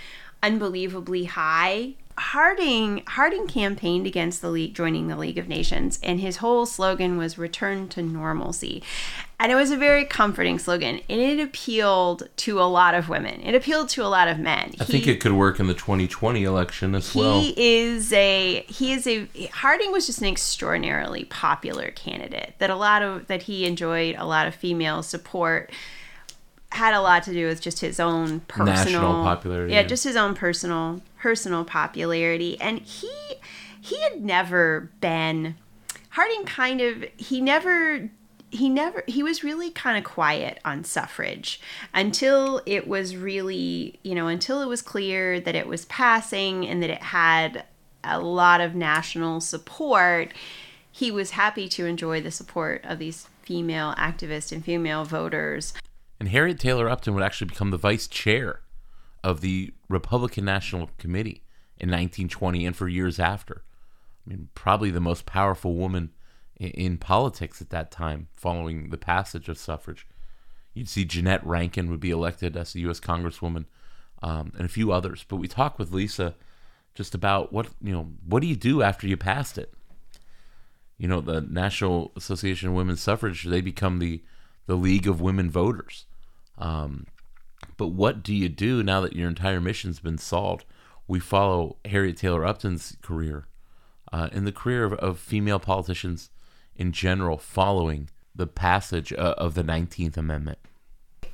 unbelievably high. Harding campaigned against joining the League of Nations, and his whole slogan was "Return to Normalcy," and it was a very comforting slogan, and it appealed to a lot of women. It appealed to a lot of men. I think it could work in the 2020 election as well. Harding was just an extraordinarily popular candidate that he enjoyed a lot of female support. Had a lot to do with just his own personal national popularity. Yeah, just his own personal popularity. And he had never been Harding kind of he was really kind of quiet on suffrage until it was really, until it was clear that it was passing and that it had a lot of national support. He was happy to enjoy the support of these female activists and female voters. And Harriet Taylor Upton would actually become the vice chair of the Republican National Committee in 1920 and for years after. I mean, probably the most powerful woman in politics at that time following the passage of suffrage. You'd see Jeanette Rankin would be elected as a U.S. Congresswoman and a few others. But we talked with Lisa just about what do you do after you passed it? The National Association of Women's Suffrage, they become the League of Women Voters. But what do you do now that your entire mission's been solved? We follow Harriet Taylor Upton's career and the career of female politicians in general following the passage of the 19th Amendment.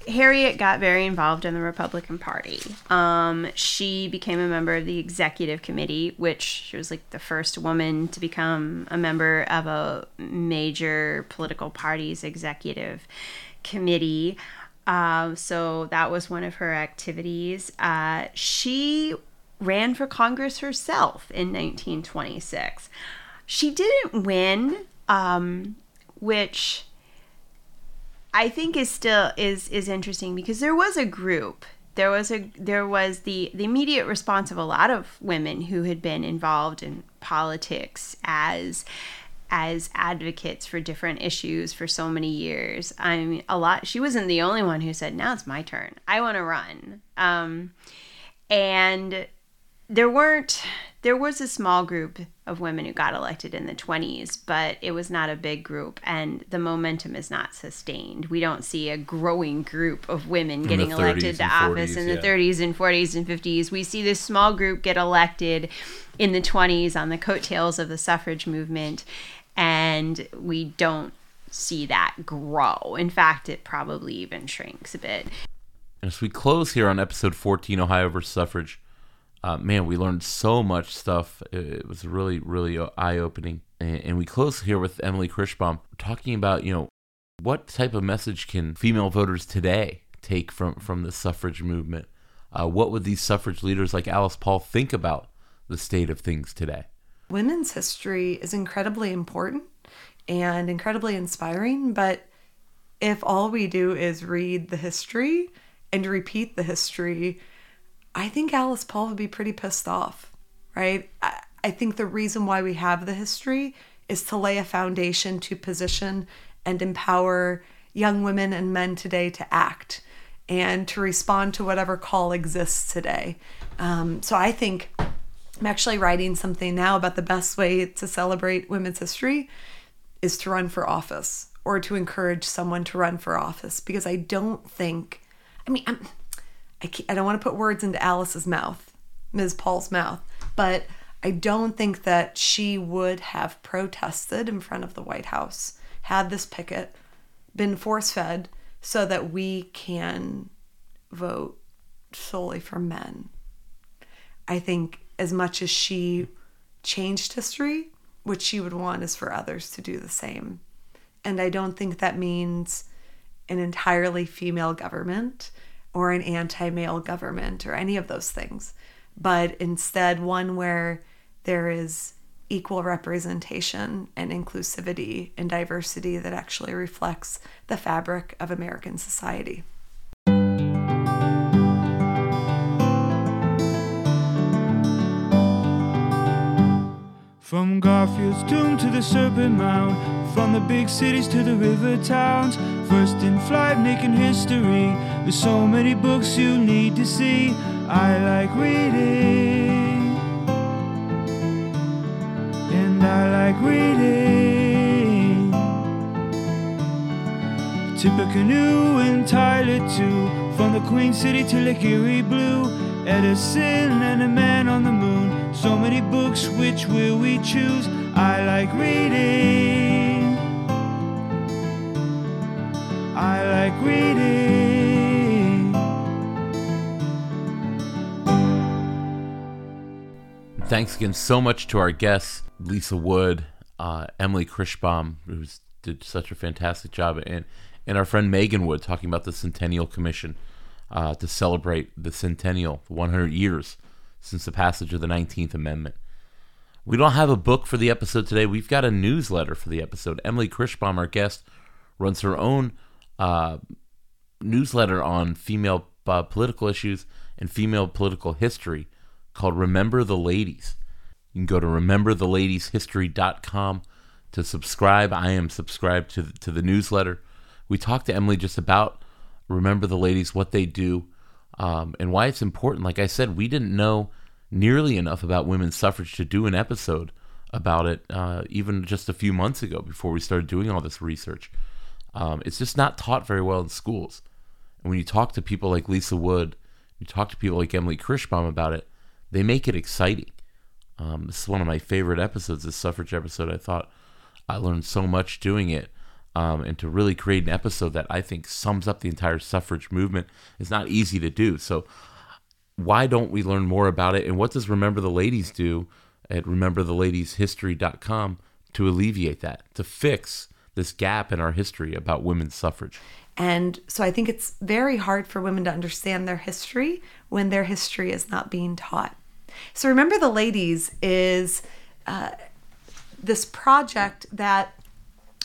Harriet got very involved in the Republican Party. She became a member of the Executive Committee, which she was the first woman to become a member of a major political party's Executive committee. So that was one of her activities. She ran for Congress herself in 1926. She didn't win, which I think is still is interesting, because there was a group. There was the immediate response of a lot of women who had been involved in politics as advocates for different issues for so many years. I mean, she wasn't the only one who said, now it's my turn. I want to run. And there was a small group of women who got elected in the 1920s, but it was not a big group, and the momentum is not sustained. We don't see a growing group of women getting elected to office in the 30s and 40s and 50s. We see this small group get elected in the 1920s on the coattails of the suffrage movement, and we don't see that grow. In fact, it probably even shrinks a bit. As we close here on episode 14, Ohio versus Suffrage, man, we learned so much stuff. It was really, really eye-opening. And we close here with Emily Kirschbaum talking about, what type of message can female voters today take from the suffrage movement? What would these suffrage leaders like Alice Paul think about the state of things today? Women's history is incredibly important and incredibly inspiring, but if all we do is read the history and repeat the history, I think Alice Paul would be pretty pissed off, right? I think the reason why we have the history is to lay a foundation to position and empower young women and men today to act and to respond to whatever call exists today. So I think I'm actually writing something now about the best way to celebrate women's history is to run for office, or to encourage someone to run for office, because I don't think, I don't want to put words into Alice's mouth, Ms. Paul's mouth, but I don't think that she would have protested in front of the White House had this picket been force-fed so that we can vote solely for men. I think as much as she changed history, what she would want is for others to do the same. And I don't think that means an entirely female government or an anti-male government or any of those things, but instead one where there is equal representation and inclusivity and diversity that actually reflects the fabric of American society. From Garfield's tomb to the Serpent Mound, from the big cities to the river towns, first in flight making history. There's so many books you need to see. I like reading, and I like reading. Tippecanoe and Tyler too, from the Queen City to Lake Erie Blue, Edison and a man on the moon. So many books, which will we choose? I like reading, I like reading. Thanks again so much to our guests, Lisa Wood, Emily Kirschbaum, who did such a fantastic job, and our friend Megan Wood, talking about the Centennial Commission to celebrate the centennial, 100 years since the passage of the 19th Amendment. We don't have a book for the episode today. We've got a newsletter for the episode. Emily Kirschbaum, our guest, runs her own newsletter on female political issues and female political history called Remember the Ladies. You can go to remembertheladieshistory.com to subscribe. I am subscribed to the newsletter. We talked to Emily just about Remember the Ladies, what they do, and why it's important. Like I said, we didn't know nearly enough about women's suffrage to do an episode about it, even just a few months ago before we started doing all this research. It's just not taught very well in schools. And when you talk to people like Lisa Wood, you talk to people like Emily Kirschbaum about it, they make it exciting. This is one of my favorite episodes, this suffrage episode. I thought I learned so much doing it. And to really create an episode that I think sums up the entire suffrage movement is not easy to do. So why don't we learn more about it? And what does Remember the Ladies do at remembertheladieshistory.com to alleviate that, to fix this gap in our history about women's suffrage? And so I think it's very hard for women to understand their history when their history is not being taught. So Remember the Ladies is this project that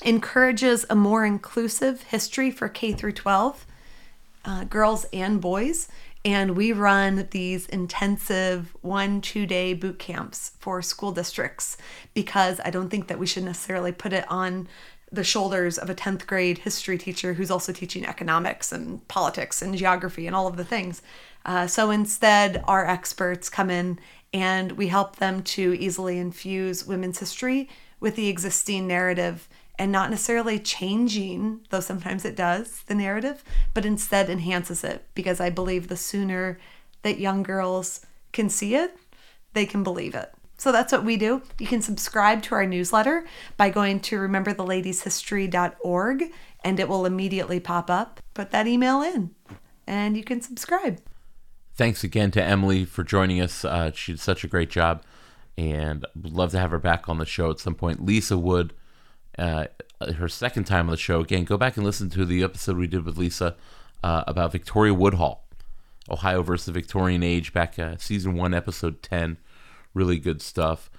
encourages a more inclusive history for K through 12, girls and boys. And we run these intensive 1-2 day boot camps for school districts because I don't think that we should necessarily put it on the shoulders of a 10th grade history teacher who's also teaching economics and politics and geography and all of the things. So instead, our experts come in and we help them to easily infuse women's history with the existing narrative and not necessarily changing, though sometimes it does, the narrative, but instead enhances it, because I believe the sooner that young girls can see it, they can believe it. So that's what we do. You can subscribe to our newsletter by going to remembertheladieshistory.org and it will immediately pop up. Put that email in and you can subscribe. Thanks again to Emily for joining us. She did such a great job and would love to have her back on the show at some point. Lisa Wood, her second time on the show. Again, go back and listen to the episode we did with Lisa about Victoria Woodhull, Ohio versus the Victorian Age, back season 1, episode 10. Really good stuff.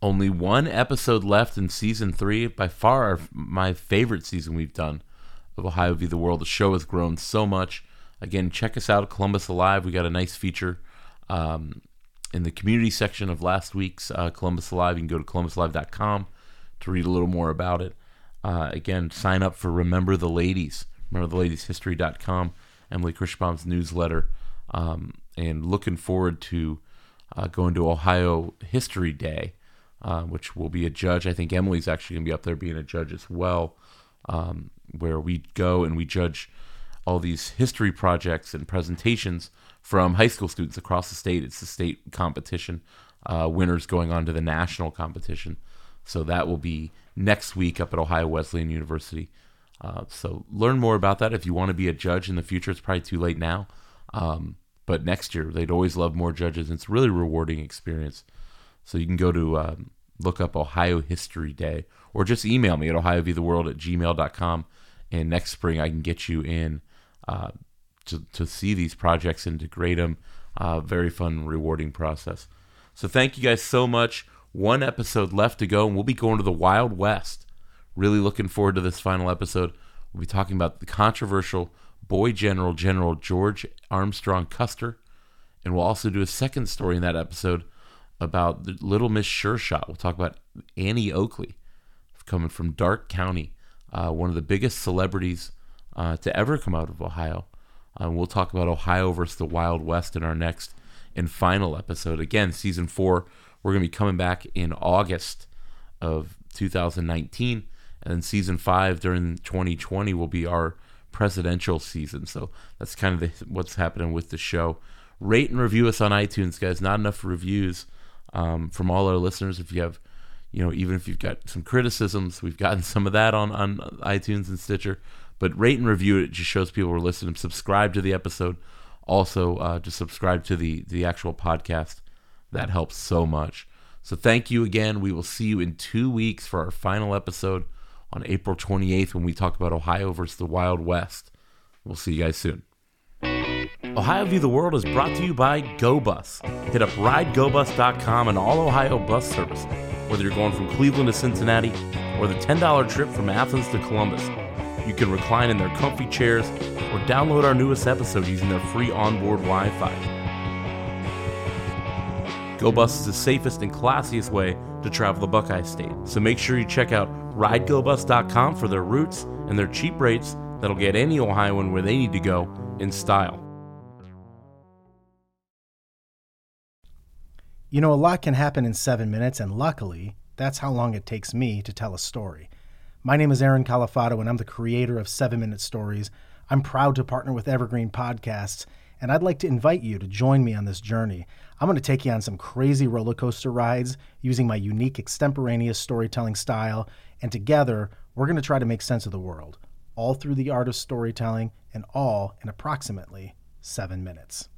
Only one episode left in season 3. By far, my favorite season we've done of Ohio V The World. The show has grown so much. Again, check us out, Columbus Alive. We got a nice feature in the community section of last week's Columbus Alive. You can go to columbusalive.com to read a little more about it. Again, sign up for Remember the Ladies, remembertheladieshistory.com, Emily Kirschbaum's newsletter, and looking forward to going to Ohio History Day, which will be a judge. I think Emily's actually going to be up there being a judge as well, where we go and we judge all these history projects and presentations from high school students across the state. It's the state competition, winners going on to the national competition. So that will be next week up at Ohio Wesleyan University. So learn more about that if you want to be a judge in the future. It's probably too late now. But next year, they'd always love more judges. It's a really rewarding experience. So you can go to look up Ohio History Day or just email me at ohiovtheworld@gmail.com. And next spring, I can get you in to see these projects and to grade them. Very fun, rewarding process. So thank you guys so much. One episode left to go, and we'll be going to the Wild West. Really looking forward to this final episode. We'll be talking about the controversial Boy General, General George Armstrong Custer. And we'll also do a second story in that episode about Little Miss Sure Shot. We'll talk about Annie Oakley, coming from Dark County, one of the biggest celebrities to ever come out of Ohio. We'll talk about Ohio versus the Wild West in our next and final episode. Again, season 4, we're going to be coming back in August of 2019. And then season 5 during 2020 will be our presidential season. So that's kind of what's happening with the show. Rate and review us on iTunes, guys. Not enough reviews from all our listeners. If you have, even if you've got some criticisms, we've gotten some of that on iTunes and Stitcher. But rate and review it. It just shows people are listening. Subscribe to the episode. Also, just subscribe to the actual podcast. That helps so much. So thank you again. We will see you in 2 weeks for our final episode on April 28th, when we talk about Ohio versus the Wild West. We'll see you guys soon. Ohio View the World is brought to you by GoBus. Hit up ridegobus.com and all Ohio bus service, whether you're going from Cleveland to Cincinnati or the $10 trip from Athens to Columbus. You can recline in their comfy chairs or download our newest episode using their free onboard Wi-Fi. GoBus is the safest and classiest way to travel the Buckeye State, so make sure you check out RideGoBus.com for their routes and their cheap rates that'll get any Ohioan where they need to go in style. A lot can happen in 7 minutes, and luckily, that's how long it takes me to tell a story. My name is Aaron Califato, and I'm the creator of 7-Minute Stories. I'm proud to partner with Evergreen Podcasts, and I'd like to invite you to join me on this journey. I'm going to take you on some crazy roller coaster rides using my unique extemporaneous storytelling style, and together, we're going to try to make sense of the world, all through the art of storytelling, and all in approximately 7 minutes.